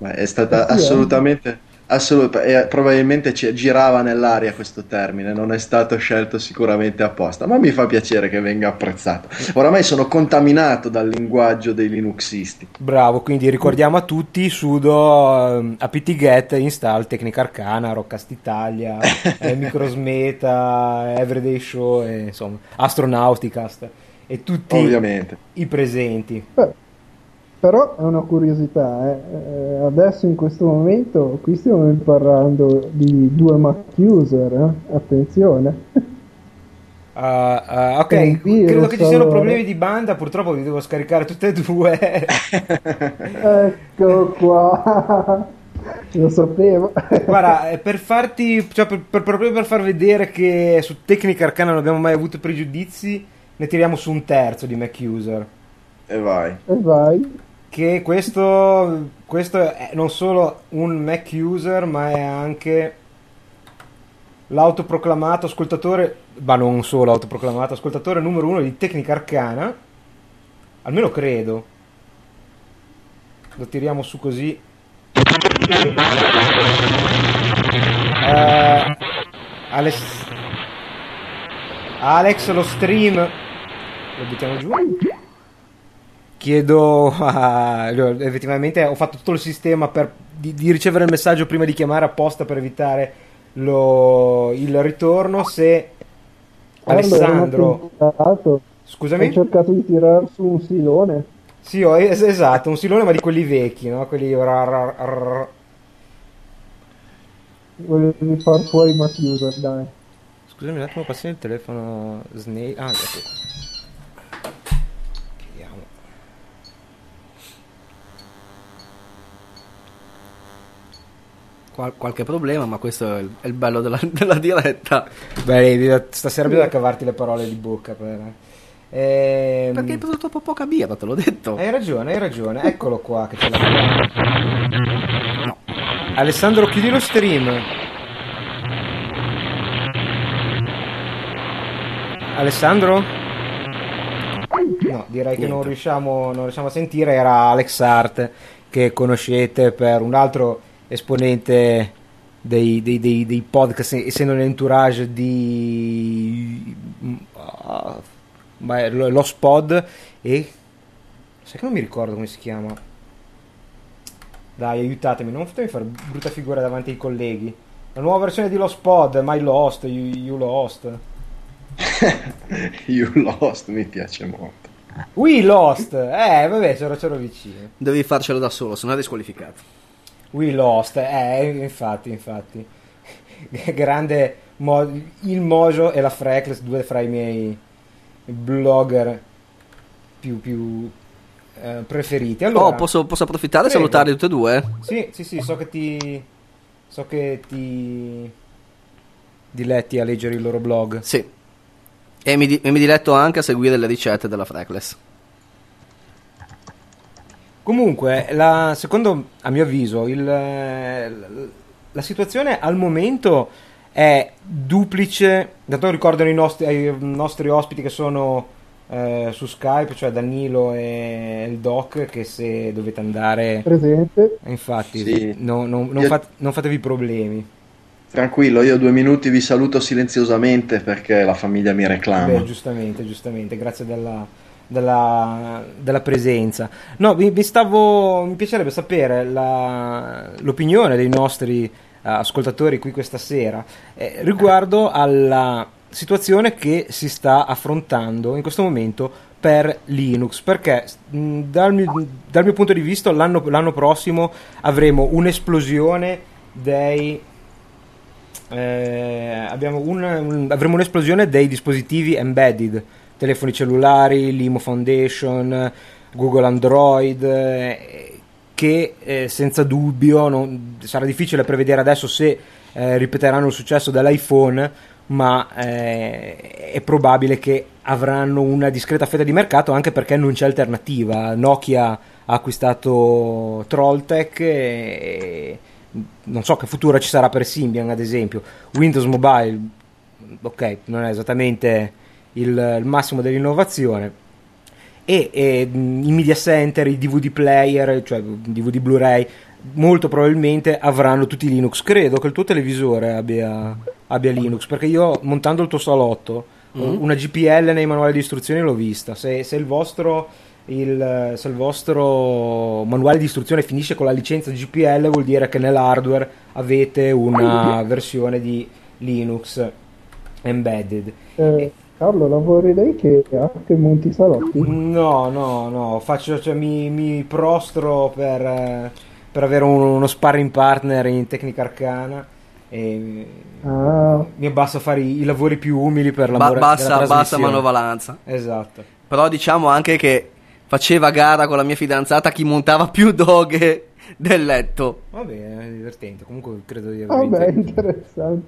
Ma è stata assolutamente, assolutamente, probabilmente girava nell'aria questo termine, non è stato scelto sicuramente apposta, ma mi fa piacere che venga apprezzato. Oramai sono contaminato dal linguaggio dei linuxisti. Bravo, quindi ricordiamo a tutti, sudo apt-get install Tecnica Arcana, Rockcast Italia, Microsmeta, Everyday Show, e, insomma, Astronauticast e tutti ovviamente i presenti. Beh, però è una curiosità, eh? Adesso in questo momento qui stiamo parlando di due Mac user, eh? Attenzione. Uh, uh, ok, Tempiro, credo che ci siano problemi di banda, purtroppo vi devo scaricare tutte e due. Ecco qua. Lo sapevo. Guarda, per farti, cioè per, per, proprio per far vedere che su Tecnica Arcana non abbiamo mai avuto pregiudizi, ne tiriamo su un terzo di Mac user. E vai. E vai. Che questo, questo è non solo un Mac user, ma è anche l'autoproclamato ascoltatore, ma non solo autoproclamato ascoltatore numero uno di Tecnica Arcana, almeno credo. Lo tiriamo su così. uh, Alex Alex lo stream lo buttiamo giù. Chiedo a... effettivamente ho fatto tutto il sistema per, di, di ricevere il messaggio prima di chiamare apposta per evitare lo, il ritorno. Se Alessandro, allora, scusami, ho cercato di tirar su un silone. Sì, ho, es- esatto, un silone, ma di quelli vecchi, no? Quelli rar, rar, rar. Volevi far fuori Mac user, dai. Scusami un attimo, passi il telefono Snake. Ah, ecco. Qualche problema, ma questo è il, è il bello della, della diretta. Beh, stasera bisogna cavarti le parole di bocca per... ehm... perché hai bevuto troppo poca birra, te l'ho detto. Hai ragione, hai ragione, eccolo qua che ce l'ha. No. Alessandro, chiudi lo stream. Alessandro? No, direi Niente. che non riusciamo, non riusciamo a sentire. Era Alex Art, che conoscete per un altro esponente dei, dei, dei, dei podcast, essendo nell'entourage di uh, lo Spod, e sai che non mi ricordo come si chiama, dai aiutatemi, non fatemi fare brutta figura davanti ai colleghi. La nuova versione di Lo Spod, My Lost, You, you Lost. You Lost mi piace molto. We Lost, eh vabbè, c'ero, c'ero vicino. Devi farcelo da solo, sono disqualificato. We Lost, eh, infatti, infatti. Grande mo- il Mojo e la Freckles, due fra i miei blogger più più eh, preferiti. Allora, oh, posso, posso approfittare e salutarli tutti e due? Sì, sì, sì, so che ti so che ti diletti a leggere il loro blog. Sì. E mi, di- e mi diletto anche a seguire le ricette della Freckles. Comunque, la, secondo, a mio avviso, il, la, la situazione al momento è duplice. Dato ricordano i nostri, i nostri ospiti che sono eh, su Skype, cioè Danilo e il Doc, che se dovete andare... presente. Infatti, sì. no, no, non, io... fat, non fatevi problemi. Tranquillo, io due minuti vi saluto silenziosamente perché la famiglia mi reclama. Beh, giustamente, giustamente, grazie della... Della, della presenza. No, mi, mi stavo mi piacerebbe sapere la, l'opinione dei nostri uh, ascoltatori qui questa sera eh, riguardo alla situazione che si sta affrontando in questo momento per Linux, perché mh, dal, mio, dal mio punto di vista l'anno, l'anno prossimo avremo un'esplosione dei eh, abbiamo un, un, avremo un'esplosione dei dispositivi embedded, telefoni cellulari, l'I M O Foundation, Google Android, eh, che eh, senza dubbio non, sarà difficile prevedere adesso se eh, ripeteranno il successo dell'iPhone, ma eh, è probabile che avranno una discreta fetta di mercato, anche perché non c'è alternativa. Nokia ha acquistato Trolltech e non so che futuro ci sarà per Symbian, ad esempio. Windows Mobile, ok, non è esattamente il, il massimo dell'innovazione. E, e i media center, i D V D player, cioè D V D Blu-ray, molto probabilmente avranno tutti Linux. Credo che il tuo televisore abbia, abbia Linux, perché io, montando il tuo salotto, mm-hmm. una G P L nei manuali di istruzioni l'ho vista. Se, se il vostro... Il, se il vostro manuale di istruzione finisce con la licenza G P L, vuol dire che nell'hardware avete una versione di Linux embedded. Eh, Carlo, lavori lei che anche monti salotti? No, no, no, faccio, cioè, mi, mi prostro per, per avere un, uno sparring partner in Tecnica Arcana. E ah. Mi abbasso a fare i, i lavori più umili per la bassa, bassa manovalanza. Esatto. Però diciamo anche che faceva gara con la mia fidanzata chi montava più doghe del letto. Va bene, è divertente. Comunque credo di aver... Vabbè, interessante.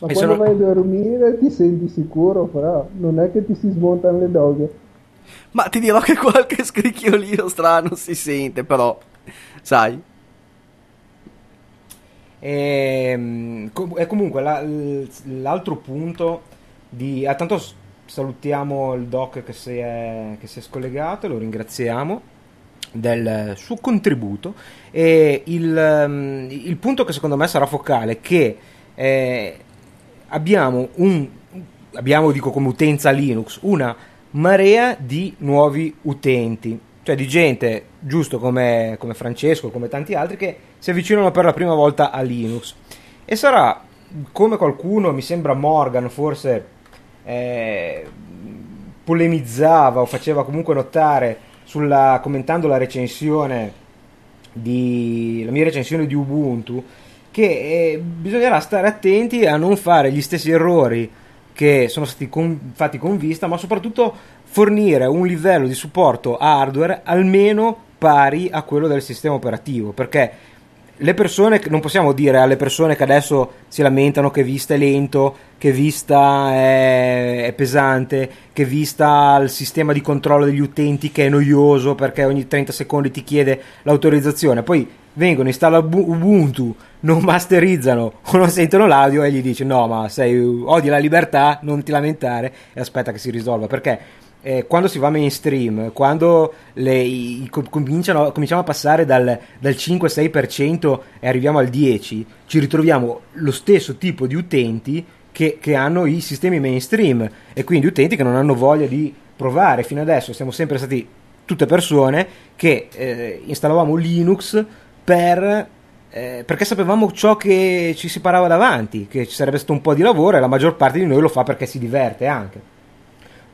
Ma e quando sono... vai a dormire ti senti sicuro, però non è che ti si smontano le doghe. Ma ti dirò che qualche scricchiolino strano si sente, però, sai. E, e comunque la, l'altro punto di... Ah, tanto salutiamo il doc che si è, che si è scollegato, lo ringraziamo del suo contributo. E il, il punto che secondo me sarà focale è che eh, abbiamo un abbiamo dico come utenza Linux una marea di nuovi utenti, cioè di gente giusto come, come Francesco, come tanti altri che si avvicinano per la prima volta a Linux, e sarà come qualcuno, mi sembra Morgan forse, Eh, polemizzava o faceva comunque notare sulla, commentando la recensione di la mia recensione di Ubuntu, che eh, bisognerà stare attenti a non fare gli stessi errori che sono stati con, fatti con Vista, ma soprattutto fornire un livello di supporto hardware almeno pari a quello del sistema operativo, perché le persone, non possiamo dire alle persone che adesso si lamentano che Vista è lento, che Vista è, è pesante, che Vista il sistema di controllo degli utenti che è noioso perché ogni trenta secondi ti chiede l'autorizzazione, poi vengono, installano Ubuntu, non masterizzano o non sentono l'audio e gli dici no, ma sei, odi la libertà, non ti lamentare e aspetta che si risolva, perché... Eh, quando si va mainstream, quando le, i, i, cominciano, cominciamo a passare dal, dal cinque sei per cento e arriviamo al dieci per cento, ci ritroviamo lo stesso tipo di utenti che, che hanno i sistemi mainstream, e quindi utenti che non hanno voglia di provare. Fino adesso siamo sempre stati tutte persone che eh, installavamo Linux per... Eh, perché sapevamo ciò che ci si parava davanti, che ci sarebbe stato un po' di lavoro, e la maggior parte di noi lo fa perché si diverte anche.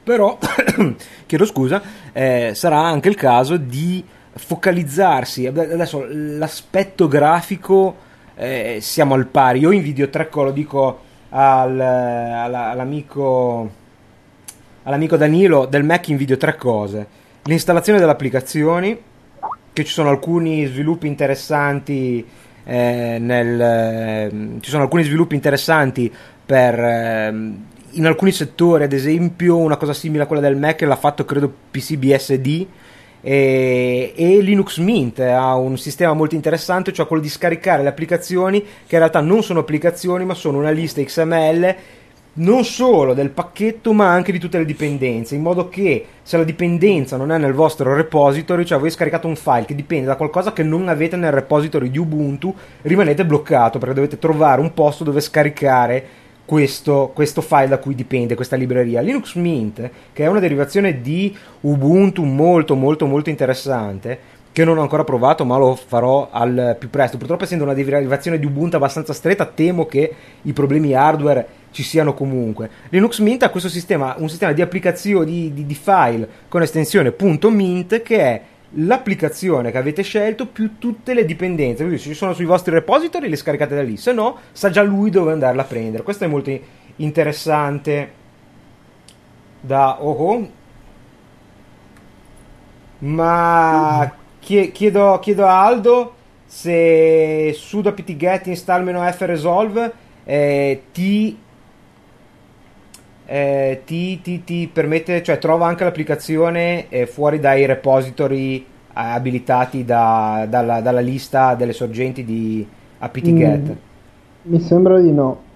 Però, chiedo scusa, eh, sarà anche il caso di focalizzarsi. Adesso l'aspetto grafico, eh, siamo al pari. Io invidio Trecco, lo dico al, alla, all'amico, all'amico Danilo, del Mac invidio tre cose. L'installazione delle applicazioni, che ci sono alcuni sviluppi interessanti, eh, nel, eh, ci sono alcuni sviluppi interessanti per... Eh, in alcuni settori, ad esempio una cosa simile a quella del Mac l'ha fatto credo P C B S D, e, e Linux Mint ha un sistema molto interessante, cioè quello di scaricare le applicazioni che in realtà non sono applicazioni ma sono una lista X M L non solo del pacchetto ma anche di tutte le dipendenze, in modo che se la dipendenza non è nel vostro repository, cioè voi scaricate un file che dipende da qualcosa che non avete nel repository di Ubuntu, rimanete bloccato perché dovete trovare un posto dove scaricare Questo, questo file da cui dipende questa libreria. Linux Mint, che è una derivazione di Ubuntu molto molto molto interessante, che non ho ancora provato ma lo farò al più presto. Purtroppo, essendo una derivazione di Ubuntu abbastanza stretta, temo che i problemi hardware ci siano comunque. Linux Mint ha questo sistema, un sistema di applicazioni, di, di file con estensione .mint, che è l'applicazione che avete scelto più tutte le dipendenze, quindi se ci sono sui vostri repository le scaricate da lì, se no sa già lui dove andarla a prendere. Questo è molto interessante da oh, ma chiedo, chiedo a Aldo se sudo apt-get install -fresolve eh, ti, Eh, ti, ti, ti permette, cioè trova anche l'applicazione eh, fuori dai repository abilitati da, dalla, dalla lista delle sorgenti di apt-get. Mm, mi sembra di no.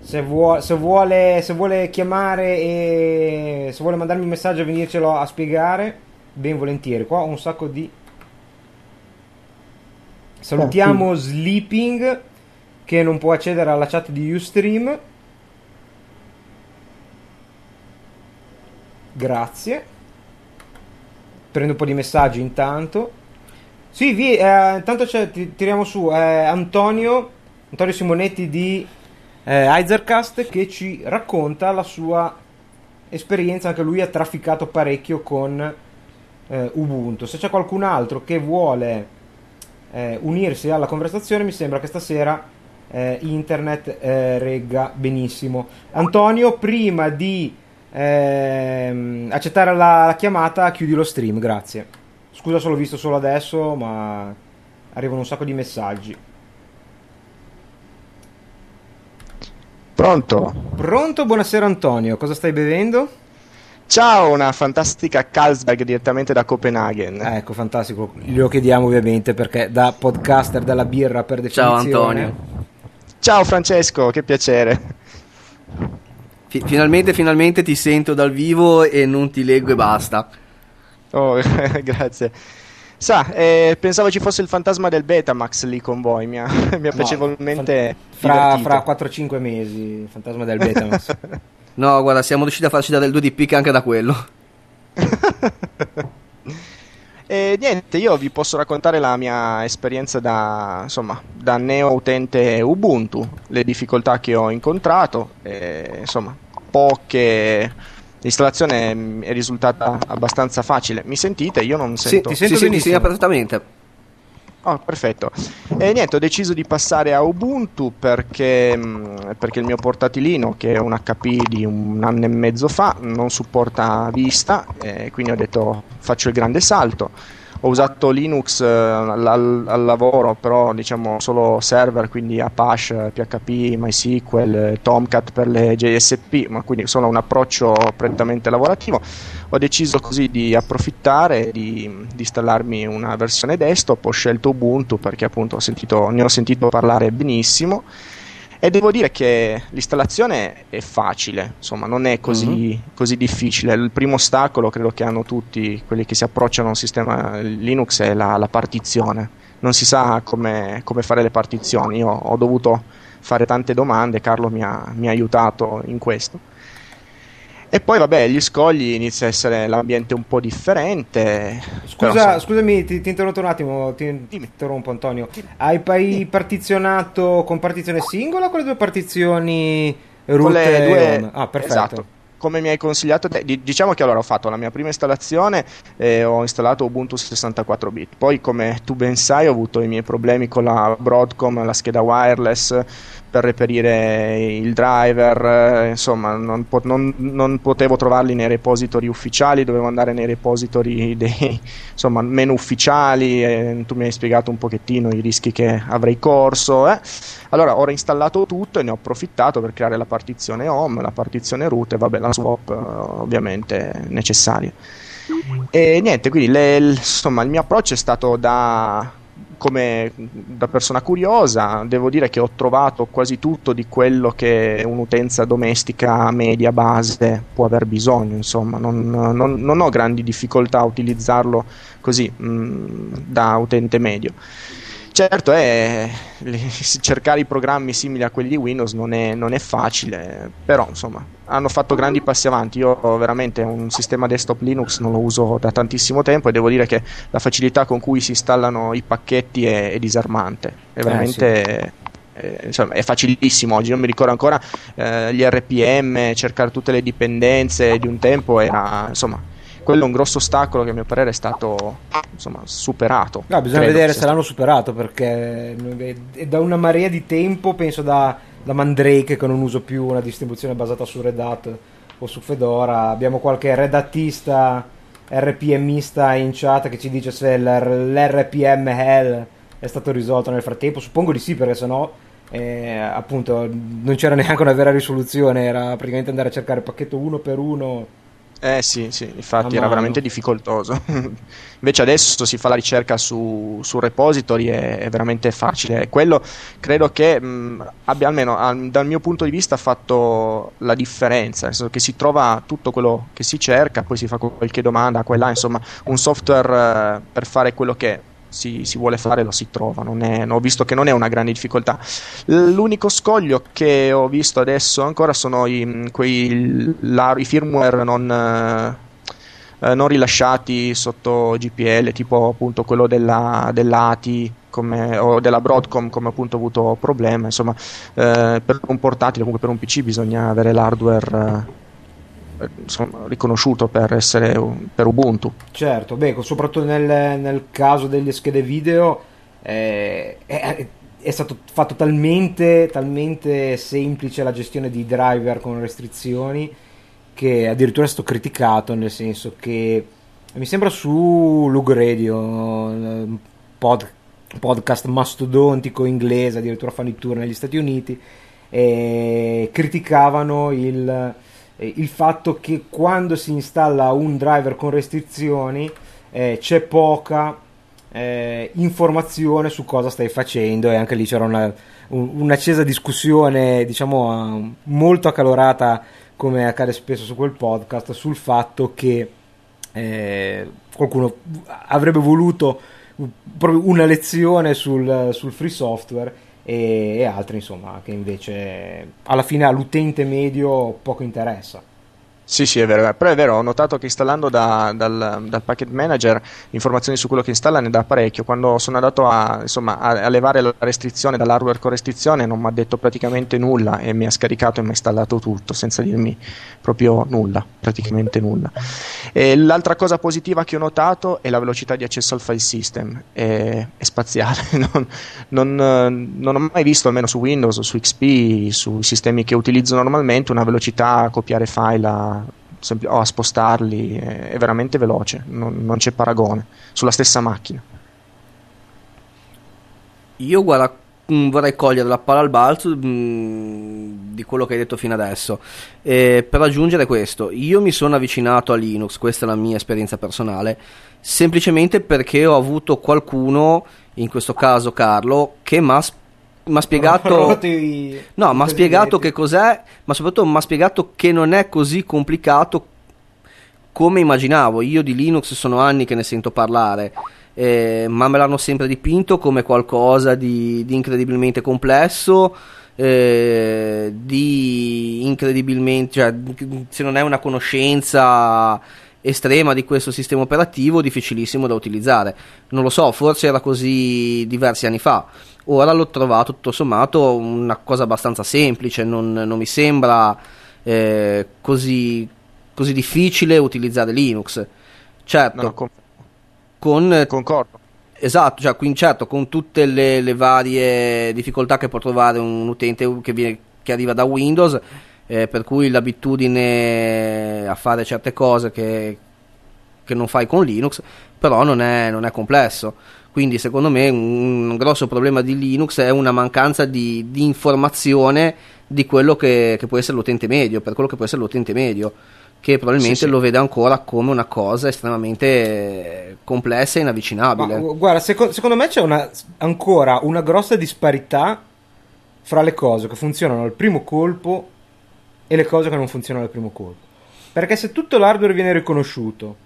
Se vuole, se vuole, se vuole chiamare e se vuole mandarmi un messaggio e venircelo a spiegare, ben volentieri. Qua ho un sacco di... Salutiamo ah, sì. Sleeping, che non può accedere alla chat di Ustream. Grazie. Prendo un po' di messaggi intanto. Sì, vi, eh, intanto c'è, ti, tiriamo su eh, Antonio Antonio Simonetti di eh, Izercast, che ci racconta la sua esperienza. Anche lui ha trafficato parecchio con eh, Ubuntu. Se c'è qualcun altro che vuole eh, unirsi alla conversazione, mi sembra che stasera Eh, internet eh, regga benissimo. Antonio, prima di ehm, accettare la, la chiamata, chiudi lo stream, grazie. Scusa se l'ho visto solo adesso, ma arrivano un sacco di messaggi. Pronto? Pronto, buonasera Antonio, cosa stai bevendo? Ciao, una fantastica Carlsberg direttamente da Copenaghen. Ecco, fantastico, glielo chiediamo ovviamente perché da podcaster dalla birra per definizione. Ciao Antonio. Ciao Francesco, che piacere. Finalmente, finalmente ti sento dal vivo e non ti leggo e basta. Oh, grazie. Sa, eh, pensavo ci fosse il fantasma del Betamax lì con voi, mi ha, mi ha no, piacevolmente fan- fra, fra quattro cinque mesi, il fantasma del Betamax. No, guarda, siamo riusciti a farci dare il due di picca anche da quello. E niente, io vi posso raccontare la mia esperienza da, insomma, da neo utente Ubuntu, le difficoltà che ho incontrato, e, insomma, poche, l'installazione è risultata abbastanza facile. Mi sentite? Io non sento. Sì, ti sento benissimo, sì, sì, perfettamente. Oh, perfetto. E niente, ho deciso di passare a Ubuntu perché, perché il mio portatilino, che è un H P di un anno e mezzo fa, non supporta Vista, e quindi ho detto faccio il grande salto. Ho usato Linux eh, al, al lavoro, però diciamo solo server, quindi Apache, P H P, MySQL, Tomcat per le J S P, ma quindi solo un approccio prettamente lavorativo. Ho deciso così di approfittare, di, di installarmi una versione desktop. Ho scelto Ubuntu perché appunto ho sentito, ne ho sentito parlare benissimo. E devo dire che l'installazione è facile, insomma non è così, mm-hmm. così difficile. Il primo ostacolo credo che hanno tutti quelli che si approcciano a un sistema Linux è la, la partizione. Non si sa come, come fare le partizioni. Io ho dovuto fare tante domande, Carlo mi ha, mi ha aiutato in questo. E poi vabbè, gli scogli inizia a essere l'ambiente un po' differente. Scusa, però... Scusami, ti, ti interrompo un attimo, ti interrompo Antonio. Hai poi partizionato con partizione singola o con le due partizioni root e due... on? Ah, perfetto. Esatto. Come mi hai consigliato te. Diciamo che allora ho fatto la mia prima installazione e ho installato Ubuntu sessantaquattro bit. Poi, come tu ben sai, ho avuto i miei problemi con la Broadcom, la scheda wireless per reperire il driver, insomma non, po- non, non potevo trovarli nei repository ufficiali, dovevo andare nei repository dei, insomma, meno ufficiali. Eh, tu mi hai spiegato un pochettino i rischi che avrei corso. Eh. Allora ho reinstallato tutto e ne ho approfittato per creare la partizione home, la partizione root e vabbè la swap ovviamente necessaria. E niente, quindi le, insomma il mio approccio è stato da... Come da persona curiosa, devo dire che ho trovato quasi tutto di quello che un'utenza domestica media base può aver bisogno, insomma, non, non, non ho grandi difficoltà a utilizzarlo così mh, da utente medio. Certo, è, cercare i programmi simili a quelli Windows non è, non è facile, però insomma hanno fatto grandi passi avanti. Io veramente un sistema desktop Linux non lo uso da tantissimo tempo e devo dire che la facilità con cui si installano i pacchetti è, è disarmante, è veramente... Eh, sì. Eh, insomma, è facilissimo oggi. Non mi ricordo ancora eh, gli R P M, cercare tutte le dipendenze di un tempo era, insomma, quello è un grosso ostacolo che a mio parere è stato, insomma, superato. No, bisogna credo, vedere se stato. L'hanno superato, perché è da una marea di tempo, penso da, da Mandrake, che non uso più una distribuzione basata su Red Hat o su Fedora. Abbiamo qualche Red Hatista, RPMista in chat che ci dice se l'R P M hell è stato risolto nel frattempo. Suppongo di sì, perché sennò eh, appunto non c'era neanche una vera risoluzione, era praticamente andare a cercare pacchetto uno per uno Eh sì, sì, infatti era veramente difficoltoso. Invece adesso si fa la ricerca su, su repository, è, è veramente facile. Quello credo che mh, abbia, almeno al, dal mio punto di vista, fatto la differenza, nel senso che si trova tutto quello che si cerca, poi si fa qualche domanda, quella, insomma, un software eh, per fare quello che si, si vuole fare lo si trova. Non è, ho visto che non è una grande difficoltà. L'unico scoglio che ho visto adesso ancora sono i, quei, la, i firmware non, eh, non rilasciati sotto G P L, tipo appunto quello della, dell'A T I come, o della Broadcom, come appunto ho avuto problema. Insomma, eh, per un portatile, comunque per un P C, bisogna avere l'hardware eh, Insomma, riconosciuto per essere per Ubuntu. Certo, beh, soprattutto nel, nel caso delle schede video eh, è, è stato fatto talmente, talmente semplice la gestione di driver con restrizioni che addirittura è stato criticato, nel senso che mi sembra su Lug Radio, un pod, podcast mastodontico inglese, addirittura fanno i tour negli Stati Uniti, eh, criticavano il il fatto che quando si installa un driver con restrizioni eh, c'è poca eh, informazione su cosa stai facendo, e anche lì c'era una, un, un'accesa discussione, diciamo molto accalorata, come accade spesso su quel podcast, sul fatto che eh, qualcuno avrebbe voluto proprio una lezione sul, sul free software e altri, insomma, che invece alla fine all'utente medio poco interessa. Sì, sì, è vero, però è vero, ho notato che installando da, dal, dal package manager informazioni su quello che installa ne dà parecchio. Quando sono andato a, insomma, a, a levare la restrizione dall'hardware con restrizione, non mi ha detto praticamente nulla e mi ha scaricato e mi ha installato tutto senza dirmi proprio nulla, praticamente nulla. E l'altra cosa positiva che ho notato è la velocità di accesso al file system, è, è spaziale. non, non, non ho mai visto, almeno su Windows, su X P, sui sistemi che utilizzo normalmente, una velocità a copiare file a o a spostarli, è veramente veloce, non, non c'è paragone sulla stessa macchina. Io, guarda, vorrei cogliere la palla al balzo mh, di quello che hai detto fino adesso, eh, per aggiungere questo. Io mi sono avvicinato a Linux, questa è la mia esperienza personale, semplicemente perché ho avuto qualcuno, in questo caso Carlo, che mi ha mi ha spiegato i, no mi ha spiegato che cos'è, ma soprattutto mi ha spiegato che non è così complicato come immaginavo. Io di Linux sono anni che ne sento parlare, eh, ma me l'hanno sempre dipinto come qualcosa di, di incredibilmente complesso, eh, di incredibilmente, cioè, se non è una conoscenza estrema di questo sistema operativo, difficilissimo da utilizzare. Non lo so, forse era così diversi anni fa. Ora l'ho trovato tutto sommato una cosa abbastanza semplice, non, non mi sembra eh, così, così difficile utilizzare Linux. Certo, no, con, con, concordo. Esatto, cioè, quindi certo, con tutte le, le varie difficoltà che può trovare un utente che, viene, che arriva da Windows, eh, per cui l'abitudine a fare certe cose che, che non fai con Linux, però non è, non è complesso. Quindi secondo me un grosso problema di Linux è una mancanza di, di informazione di quello che, che può essere l'utente medio, per quello che può essere l'utente medio, che probabilmente sì, sì. lo vede ancora come una cosa estremamente complessa e inavvicinabile. Ma, guarda, seco- secondo me c'è una, ancora una grossa disparità fra le cose che funzionano al primo colpo e le cose che non funzionano al primo colpo. Perché se tutto l'hardware viene riconosciuto,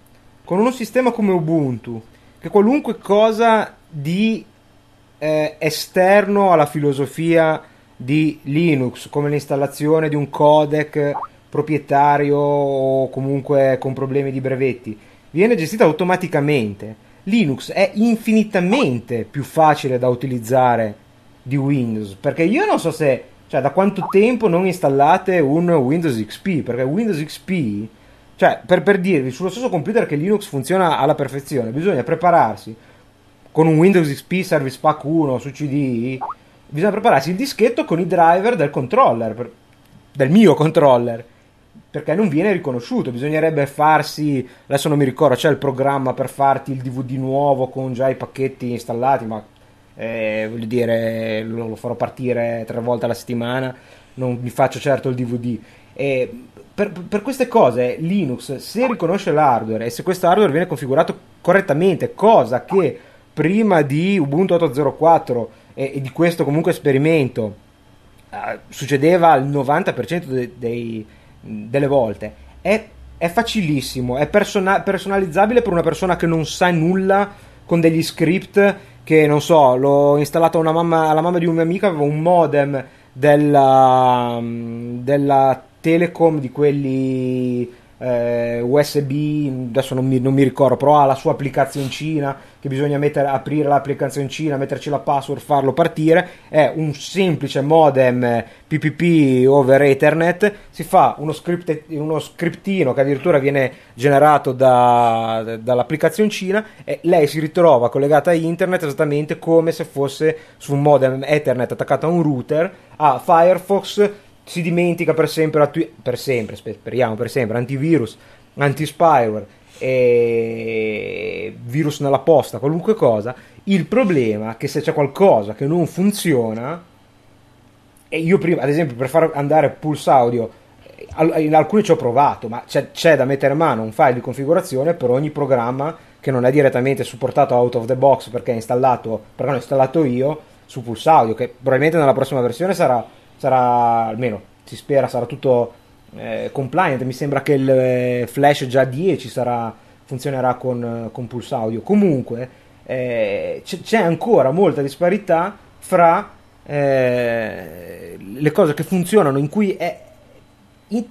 con un sistema come Ubuntu, che qualunque cosa di eh, esterno alla filosofia di Linux, come l'installazione di un codec proprietario o comunque con problemi di brevetti, viene gestita automaticamente, Linux è infinitamente più facile da utilizzare di Windows. Perché io non so se, cioè, da quanto tempo non installate un Windows X P, perché Windows X P, cioè, per, per dirvi, sullo stesso computer che Linux funziona alla perfezione, bisogna prepararsi con un Windows X P Service Pack uno su C D I, bisogna prepararsi il dischetto con i driver del controller, per, del mio controller, perché non viene riconosciuto. Bisognerebbe farsi, adesso non mi ricordo, c'è il programma per farti il D V D nuovo con già i pacchetti installati, ma eh, voglio dire, lo, lo farò partire tre volte alla settimana, non mi faccio certo il D V D. E per, per queste cose Linux, se riconosce l'hardware e se questo hardware viene configurato correttamente, cosa che prima di Ubuntu otto punto zero quattro e, e di questo comunque esperimento eh, succedeva al novanta per cento de, dei, delle volte, è, è facilissimo, è persona- personalizzabile per una persona che non sa nulla, con degli script che non so, l'ho installato a una mamma, alla mamma di un mio amico, aveva un modem della, della Telecom di quelli eh, U S B, adesso non mi, non mi ricordo, però ha la sua applicazioncina che bisogna mettere, aprire l'applicazioncina, metterci la password, farlo partire. È un semplice modem P P P over Ethernet, si fa uno, script, uno scriptino che addirittura viene generato da, da, dall'applicazioncina e lei si ritrova collegata a internet esattamente come se fosse su un modem Ethernet attaccato a un router. A Firefox si dimentica per sempre, attu- per sempre speriamo per sempre, antivirus, antispyware, e virus nella posta, qualunque cosa. Il problema è che se c'è qualcosa che non funziona, e io prima, ad esempio, per far andare Pulse Audio, in alcuni ci ho provato, ma c'è, c'è da mettere a mano un file di configurazione per ogni programma che non è direttamente supportato out of the box perché è installato, perché l'ho installato io su Pulse Audio, che probabilmente nella prossima versione sarà sarà almeno si spera sarà tutto eh, compliant. Mi sembra che il eh, Flash già dieci sarà, funzionerà con, con Pulse Audio. Comunque eh, c- c'è ancora molta disparità fra eh, le cose che funzionano, in cui è in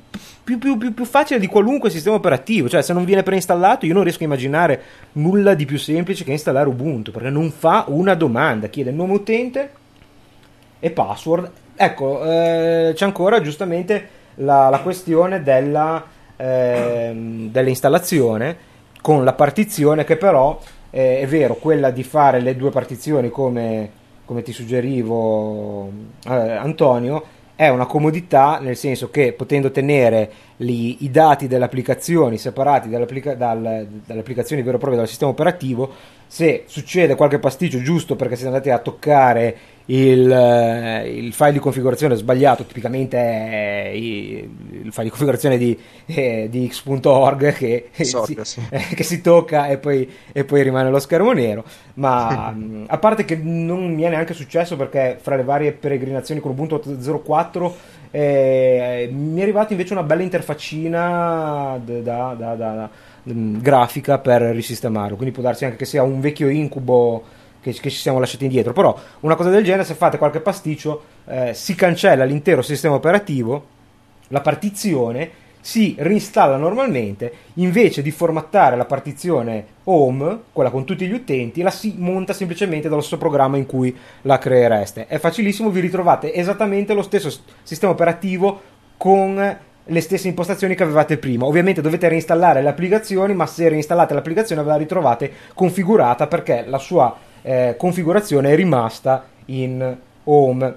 più, più, più, più facile di qualunque sistema operativo. Cioè, se non viene preinstallato, io non riesco a immaginare nulla di più semplice che installare Ubuntu, perché non fa una domanda, chiede nome utente e password. Ecco, eh, c'è ancora giustamente la, la questione della, eh, dell'installazione con la partizione, che però eh, è vero, quella di fare le due partizioni come, come ti suggerivo eh, Antonio, è una comodità, nel senso che potendo tenere gli, i dati delle applicazioni separati dall'applica, dal, dalle applicazioni vere e proprie, dal sistema operativo, se succede qualche pasticcio giusto perché siete andati a toccare Il, il file di configurazione sbagliato, tipicamente è il file di configurazione di, eh, di x punto org che, Sorte, si, sì. eh, che si tocca e poi, e poi rimane lo schermo nero. Ma mh, a parte che non mi è neanche successo, perché fra le varie peregrinazioni con Ubuntu otto punto zero quattro eh, mi è arrivata invece una bella interfaccina da, da, da, da, mh, grafica per risistemarlo, quindi può darsi anche che sia un vecchio incubo che ci siamo lasciati indietro. Però una cosa del genere, se fate qualche pasticcio, eh, si cancella l'intero sistema operativo, la partizione si reinstalla normalmente, invece di formattare la partizione home, quella con tutti gli utenti, la si monta semplicemente dallo stesso programma in cui la creereste. È facilissimo, vi ritrovate esattamente lo stesso sistema operativo con le stesse impostazioni che avevate prima. Ovviamente dovete reinstallare le applicazioni, ma se reinstallate l'applicazione ve la ritrovate configurata, perché la sua Eh, configurazione è rimasta in home.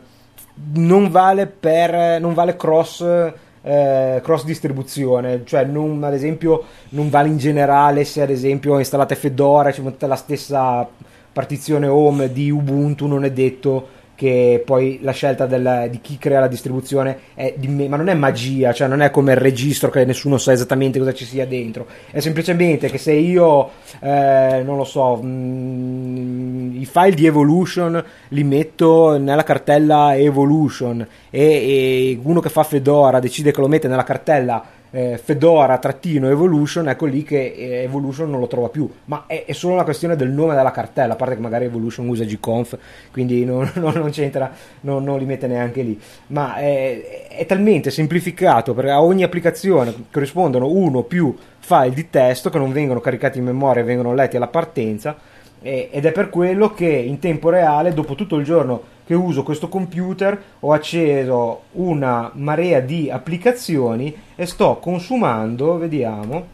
Non vale per non vale cross eh, cross distribuzione, cioè non, ad esempio non vale in generale se ad esempio installate Fedora e ci montate la stessa partizione home di Ubuntu. Non è detto che poi la scelta del, di chi crea la distribuzione è di me, ma non è magia, cioè non è come il registro che nessuno sa esattamente cosa ci sia dentro. È semplicemente che se io eh, non lo so mh, i file di Evolution li metto nella cartella Evolution e, e uno che fa Fedora decide che lo mette nella cartella eh, Fedora-Evolution, ecco lì che eh, Evolution non lo trova più, ma è, è solo una questione del nome della cartella, a parte che magari Evolution usa gconf, quindi non, non, non c'entra, non, non li mette neanche lì. Ma è, è talmente semplificato, perché a ogni applicazione corrispondono uno o più file di testo che non vengono caricati in memoria, vengono letti alla partenza, e, ed è per quello che in tempo reale, dopo tutto il giorno che uso questo computer, ho acceso una marea di applicazioni e sto consumando, vediamo,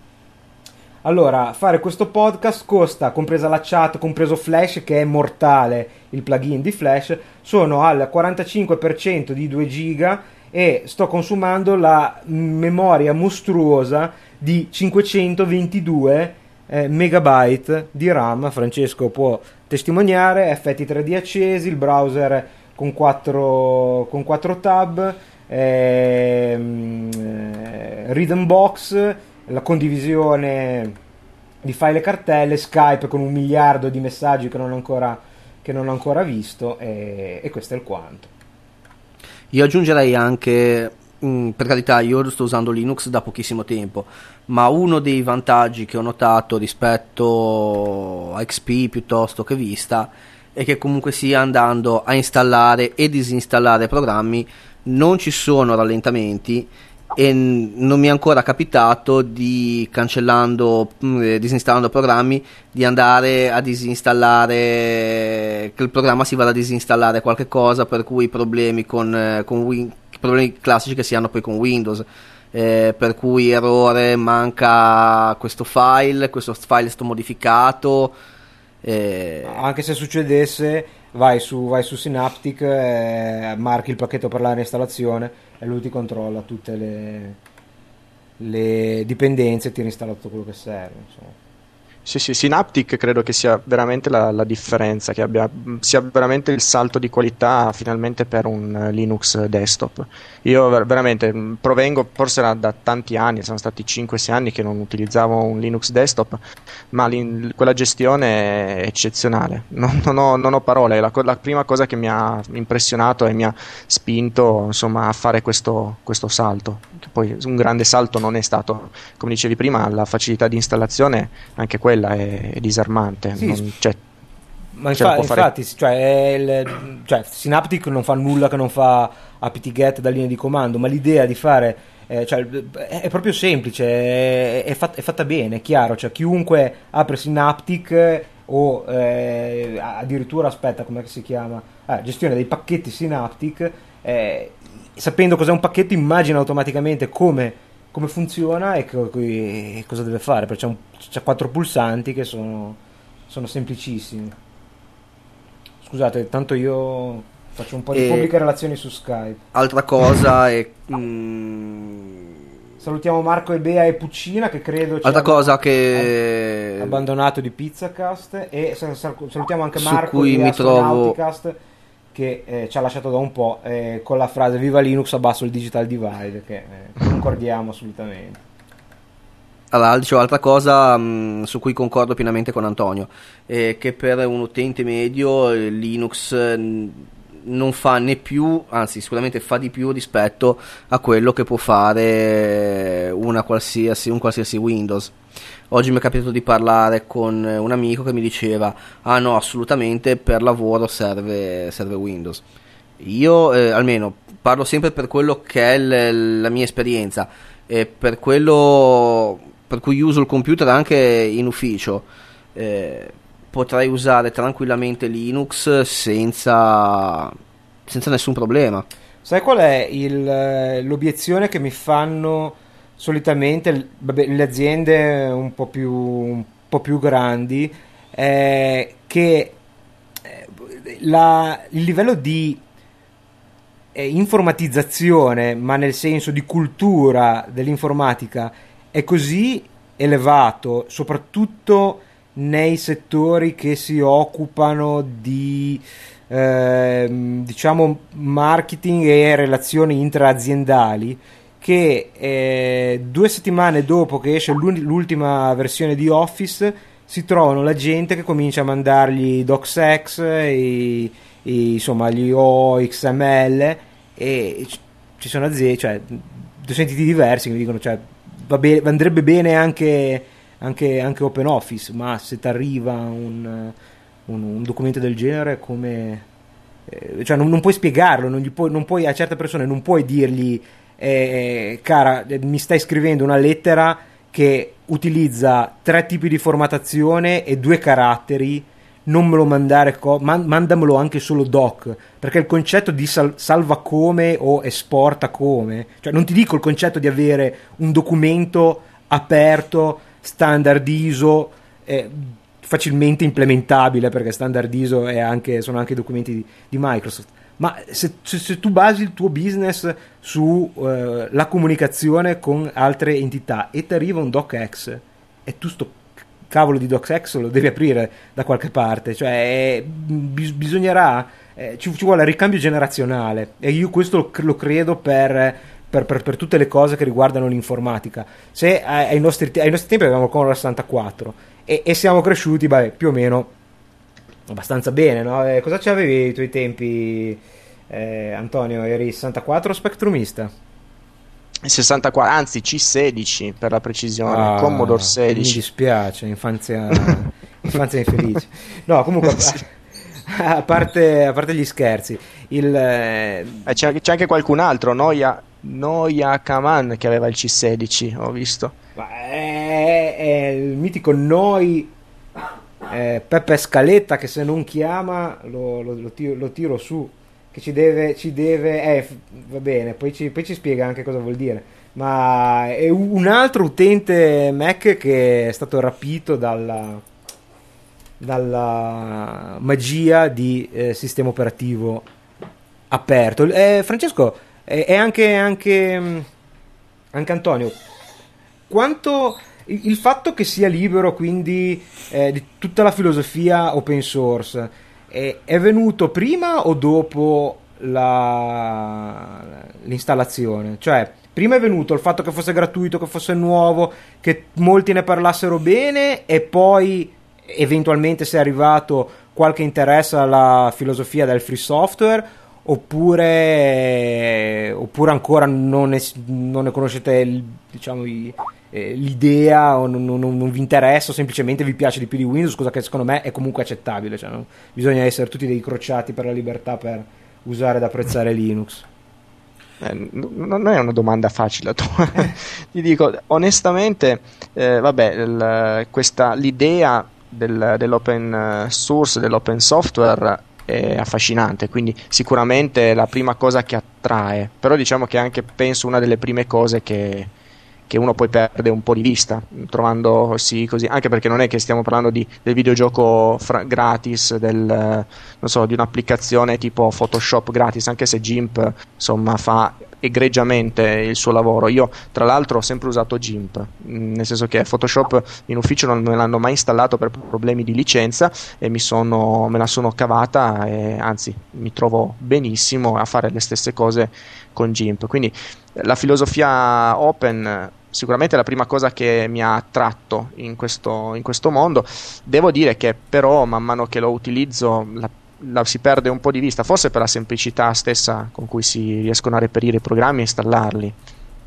allora, fare questo podcast costa, compresa la chat, compreso Flash, che è mortale il plugin di Flash, sono al quarantacinque per cento di due giga e sto consumando la memoria mostruosa di cinquecentoventidue eh, megabyte di RAM. Francesco può testimoniare, effetti tre D accesi, il browser con quattro, con quattro tab, ehm, Rhythm Box, la condivisione di file e cartelle, Skype con un miliardo di messaggi che non ho ancora, che non ho ancora visto, e, e questo è il quanto. Io aggiungerei anche, mh, per carità, io sto usando Linux da pochissimo tempo, ma uno dei vantaggi che ho notato rispetto a X P piuttosto che Vista è che comunque sia, andando a installare e disinstallare programmi non ci sono rallentamenti, e non mi è ancora capitato di, cancellando, disinstallando programmi, di andare a disinstallare, che il programma si vada a disinstallare qualche cosa, per cui problemi con, con win, problemi classici che si hanno poi con Windows, eh, per cui errore, manca questo file, questo file è stato modificato, eh. Anche se succedesse, vai su, vai su Synaptic, eh, marchi il pacchetto per la reinstallazione e lui ti controlla tutte le, le dipendenze e ti reinstalla tutto quello che serve, insomma. Sì, sì, Synaptic credo che sia veramente la, la differenza, che abbia, sia veramente il salto di qualità finalmente per un Linux desktop. Io ver- veramente provengo, forse era da tanti anni, sono stati cinque sei anni che non utilizzavo un Linux desktop, ma l'in- quella gestione è eccezionale, non, non, ho, non ho parole, è la, co- la prima cosa che mi ha impressionato e mi ha spinto, insomma, a fare questo, questo salto, che poi un grande salto non è stato, come dicevi prima, la facilità di installazione, anche quella È, è disarmante, sì, non, cioè, ma infa- infatti fare... cioè, il, cioè, Synaptic non fa nulla che non fa apt-get da linea di comando, ma l'idea di fare, eh, cioè, è, è proprio semplice, è, è, fat- è fatta bene, è chiaro, cioè, chiunque apre Synaptic o eh, addirittura aspetta, come si chiama, ah, gestione dei pacchetti Synaptic, eh, sapendo cos'è un pacchetto immagina automaticamente come come funziona e cosa deve fare, perché c'è, un, c'è quattro pulsanti che sono, sono semplicissimi. Scusate, tanto io faccio un po' di e pubbliche relazioni su Skype. Altra cosa è... mm... salutiamo Marco e Bea e Puccina, che credo ci altra cosa che abbandonato di Pizzacast, e salutiamo anche Marco di Astronauticast, trovo... che eh, ci ha lasciato da un po', eh, con la frase "Viva Linux, abbasso il digital divide", che eh, concordiamo assolutamente. Allora, dicevo, altra cosa mh, su cui concordo pienamente con Antonio, eh, che per un utente medio eh, Linux eh, non fa né più, anzi sicuramente fa di più rispetto a quello che può fare una qualsiasi, un qualsiasi Windows. Oggi mi è capitato di parlare con un amico che mi diceva: ah no, assolutamente, per lavoro serve, serve Windows. Io eh, almeno parlo sempre per quello che è l- la mia esperienza, e per quello per cui uso il computer anche in ufficio, eh, potrei usare tranquillamente Linux senza, senza nessun problema. Sai qual è il, l'obiezione che mi fanno solitamente, vabbè, le aziende un po' più, un po' più grandi, eh, che la, il livello di eh, informatizzazione, ma nel senso di cultura dell'informatica, è così elevato, soprattutto nei settori che si occupano di eh, diciamo marketing e relazioni intraaziendali, che eh, due settimane dopo che esce l'ultima versione di Office si trovano la gente che comincia a mandargli DocSex, i, i, insomma, gli O X M L, e ci sono aziende, cioè docenti diversi che mi dicono, cioè, va be- andrebbe bene anche, anche, anche Open Office, ma se ti arriva un, un, un documento del genere, come eh, cioè non, non puoi spiegarlo, non gli puoi, non puoi a certe persone non puoi dirgli: Eh, cara, mi stai scrivendo una lettera che utilizza tre tipi di formattazione e due caratteri, non me lo mandare, co- man- mandamelo anche solo doc, perché il concetto di sal- salva come o esporta come, cioè non ti dico il concetto di avere un documento aperto, standard I S O, eh, facilmente implementabile, perché standard I S O è anche, sono anche documenti di, di Microsoft. Ma se, se, se tu basi il tuo business sulla eh, comunicazione con altre entità e ti arriva un DocX, e tu sto cavolo di DocX lo devi aprire da qualche parte, cioè bis- bisognerà eh, ci, ci vuole ricambio generazionale, e io questo lo, lo credo per, per, per, per tutte le cose che riguardano l'informatica. Se ai nostri, ai nostri tempi avevamo il Commodore sessantaquattro e, e siamo cresciuti, beh, più o meno abbastanza bene, no? Eh, cosa ci avevi ai tuoi tempi, eh, Antonio? Eri sessantaquattro spectrumista? sessantaquattro, anzi C sedici per la precisione, ah, Commodore sedici. Mi dispiace, infanzia, infanzia infelice. No, comunque a, a, parte, a parte gli scherzi, il, eh, c'è, c'è anche qualcun altro, Noia, Noia Kaman, che aveva il C sedici, ho visto. È, è il mitico Noi, eh, Peppe Scaletta, che se non chiama lo, lo, lo, tiro, lo tiro su. Che ci deve, ci deve, eh, va bene, poi ci, poi ci spiega anche cosa vuol dire. Ma è un altro utente Mac che è stato rapito dalla, dalla magia di eh, sistema operativo aperto. Eh, Francesco, e eh, anche, anche, anche Antonio, quanto il fatto che sia libero, quindi, eh, di tutta la filosofia open source, è venuto prima o dopo la... l'installazione? Cioè, prima è venuto il fatto che fosse gratuito, che fosse nuovo, che molti ne parlassero bene, e poi eventualmente se è arrivato qualche interesse alla filosofia del free software, oppure, oppure ancora non ne, non ne conoscete, diciamo, i... l'idea, o non, non, non vi interessa, o semplicemente vi piace di più di Windows, cosa che secondo me è comunque accettabile, cioè non bisogna essere tutti dei crociati per la libertà per usare ed apprezzare Linux. Eh, non è una domanda facile, ti dico onestamente, eh, vabbè, il, questa, l'idea del, dell'open source, dell'open software è affascinante, quindi sicuramente è la prima cosa che attrae, però diciamo che è anche, penso, una delle prime cose che che uno poi perde un po' di vista, trovandosi così, anche perché non è che stiamo parlando di, del videogioco fra, gratis, del, non so, di un'applicazione tipo Photoshop gratis, anche se GIMP, insomma, fa egregiamente il suo lavoro. Io tra l'altro ho sempre usato GIMP, nel senso che Photoshop in ufficio non me l'hanno mai installato per problemi di licenza, e mi sono, me la sono cavata, e anzi mi trovo benissimo a fare le stesse cose con GIMP. Quindi la filosofia open sicuramente è la prima cosa che mi ha attratto in questo, in questo mondo. Devo dire che però man mano che lo utilizzo la, la, si perde un po' di vista, forse per la semplicità stessa con cui si riescono a reperire i programmi e installarli,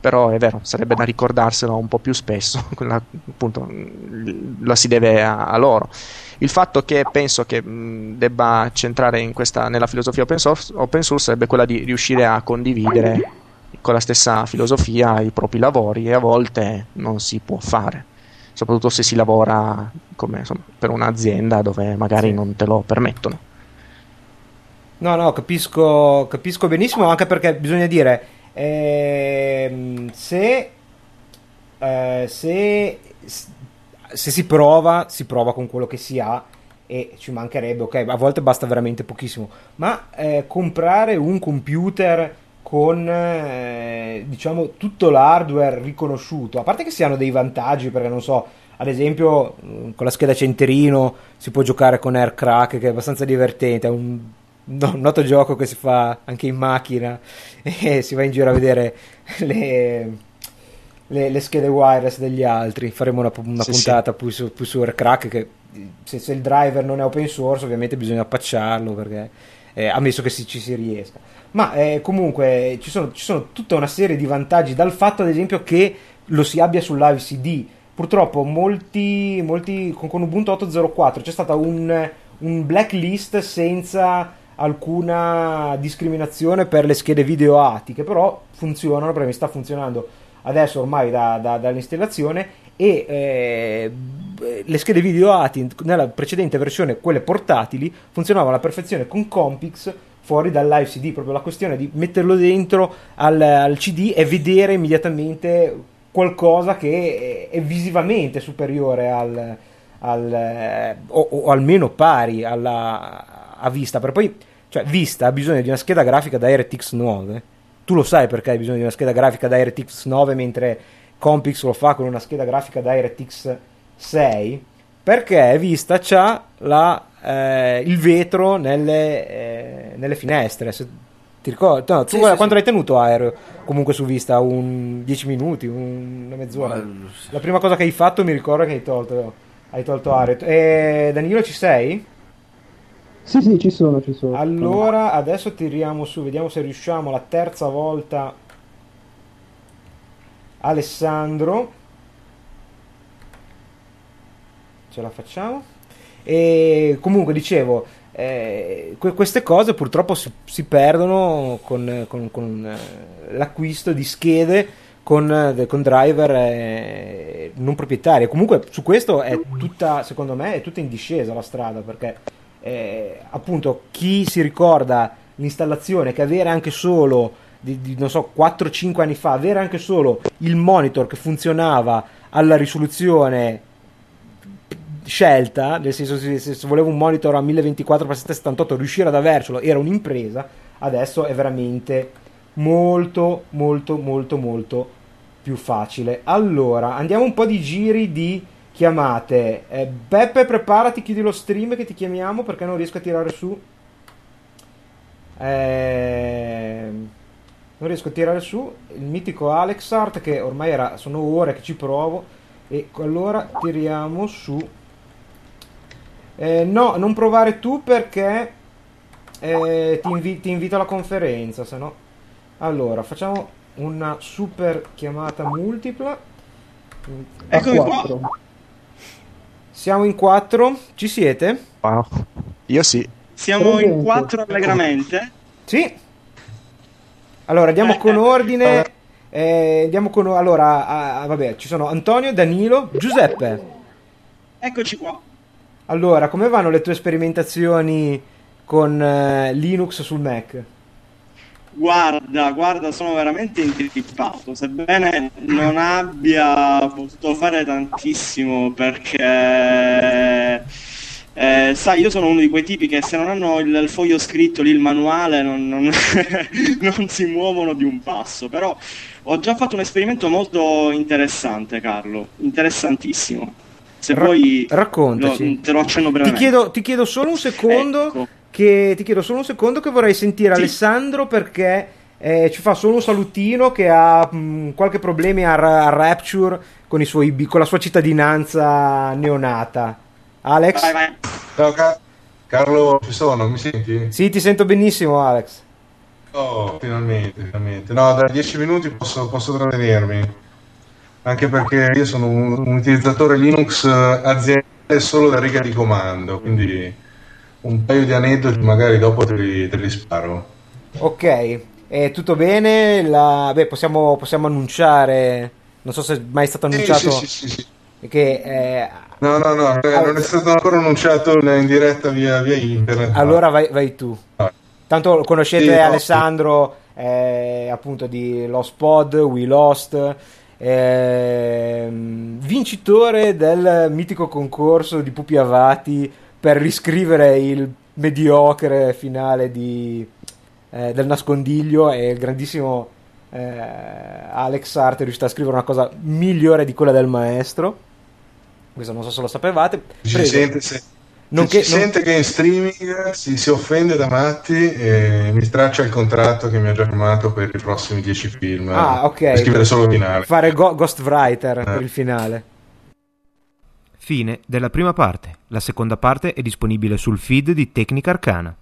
però è vero, sarebbe da ricordarselo un po' più spesso. Quella, appunto, la si deve a, a loro. Il fatto che penso che mh, debba centrare in questa, nella filosofia open source, open source sarebbe quella di riuscire a condividere con la stessa filosofia i propri lavori, e a volte non si può fare, soprattutto se si lavora come, insomma, per un'azienda dove magari sì, non te lo permettono. No, no, capisco, capisco benissimo, anche perché bisogna dire, eh, se, eh, se se si prova, si prova con quello che si ha, e ci mancherebbe, ok, a volte basta veramente pochissimo, ma eh, comprare un computer con, eh, diciamo, tutto l'hardware riconosciuto, a parte che si hanno dei vantaggi, perché non so, ad esempio con la scheda Centrino si può giocare con Air Crack, che è abbastanza divertente, è un, no, un noto gioco che si fa anche in macchina, e si va in giro a vedere le, le, le schede wireless degli altri. Faremo una, una sì, puntata sì. Più, su, più su Air Crack, che se, se il driver non è open source ovviamente bisogna patcharlo, perché eh, ammesso che si, ci si riesca. Ma eh, comunque ci sono, ci sono tutta una serie di vantaggi, dal fatto ad esempio che lo si abbia sull'Live C D. Purtroppo molti, molti con, con Ubuntu otto punto zero quattro c'è stata un, un blacklist senza alcuna discriminazione per le schede video A T I, che però funzionano, perché mi sta funzionando adesso ormai da, da, dall'installazione, e eh, le schede video A T I nella precedente versione, quelle portatili, funzionavano alla perfezione con Compix fuori dal Live C D, proprio la questione di metterlo dentro al, al C D e vedere immediatamente qualcosa che è visivamente superiore al, al o, o almeno pari alla, a vista, per poi, cioè, vista ha bisogno di una scheda grafica da R T X nove, tu lo sai perché hai bisogno di una scheda grafica da R T X nove, mentre Compix lo fa con una scheda grafica da R T X sei, perché vista c'ha la, eh, il vetro nelle, eh, nelle finestre. Se ti ricordi, no, tu sì, guarda, sì, quanto sì. l'hai tenuto aereo comunque su vista? Un dieci minuti, un, una mezz'ora? Well, la prima cosa che hai fatto mi ricordo che hai tolto hai tolto aereo. E Danilo, ci sei? Sì, sì, ci sono, ci sono. Allora, adesso tiriamo su, vediamo se riusciamo la terza volta. Alessandro, ce la facciamo. E comunque dicevo, eh, que- queste cose purtroppo si, si perdono con, con, con l'acquisto di schede con, con driver eh, non proprietarie. Comunque su questo è tutta, secondo me, è tutta in discesa la strada, perché Eh, appunto chi si ricorda l'installazione che avere anche solo di, di non so quattro cinque anni fa, avere anche solo il monitor che funzionava alla risoluzione scelta, nel senso se, se volevo un monitor a mille ventiquattro per settecentosettantotto riuscire ad avercelo era un'impresa, adesso è veramente molto molto molto molto più facile. Allora andiamo un po' di giri di chiamate. eh, Beppe, preparati, chiudi lo stream che ti chiamiamo perché non riesco a tirare su eh, non riesco a tirare su il mitico Alexart, che ormai era, sono ore che ci provo. E allora tiriamo su eh, no, non provare tu perché eh, ti, invi- ti invito alla conferenza, se no. Allora facciamo una super chiamata multipla. Eccomi qua. Siamo in quattro, ci siete? Wow. Io sì. Siamo presente. In quattro allegramente? Sì. Allora andiamo eh, con ordine. Eh, andiamo con allora ah, vabbè, ci sono Antonio, Danilo, Giuseppe. Eccoci qua. Allora, come vanno le tue sperimentazioni con eh, Linux sul Mac? Guarda, guarda, sono veramente intrippato, sebbene non abbia potuto fare tantissimo perché, eh, sai, io sono uno di quei tipi che se non hanno il, il foglio scritto lì, il manuale, non, non, non si muovono di un passo, però ho già fatto un esperimento molto interessante, Carlo, interessantissimo, se Ra- poi raccontaci. Lo, te lo accenno brevemente. Ti chiedo, ti chiedo solo un secondo... Ecco. Che ti chiedo solo un secondo che vorrei sentire sì. Alessandro, perché eh, ci fa solo un salutino che ha mh, qualche problemi a, a Rapture con, i suoi, con la sua cittadinanza neonata. Alex? Vai, vai. Ciao Car- Carlo, ci sono, mi senti? Sì, ti sento benissimo Alex. Oh, finalmente, finalmente. No, da dieci minuti posso, posso trattenermi, anche perché io sono un, un utilizzatore Linux aziendale solo da riga di comando, quindi... un paio di aneddoti magari dopo te li, te li sparo. Ok, è tutto bene? La... Beh, possiamo, possiamo annunciare, non so se è mai stato annunciato. Sì, sì, sì, sì. Che, eh... no, no, no, non è stato ancora annunciato in diretta via, via internet. Allora vai, vai tu. No. Tanto conoscete sì, Alessandro, no. eh, appunto di Lost Pod, We Lost, eh, vincitore del mitico concorso di Pupi Avati per riscrivere il mediocre finale di, eh, del nascondiglio, e il grandissimo eh, Alex Arte è riuscito a scrivere una cosa migliore di quella del maestro. Questo non so se lo sapevate. Ci sente, se, non che, ci non... sente che in streaming si, si offende da matti e mi straccia il contratto che mi ha già firmato per i prossimi dieci film. Ah, ok. Per scrivere solo il finale. Fare go- ghostwriter eh. per il finale. Fine della prima parte. La seconda parte è disponibile sul feed di Tecnica Arcana.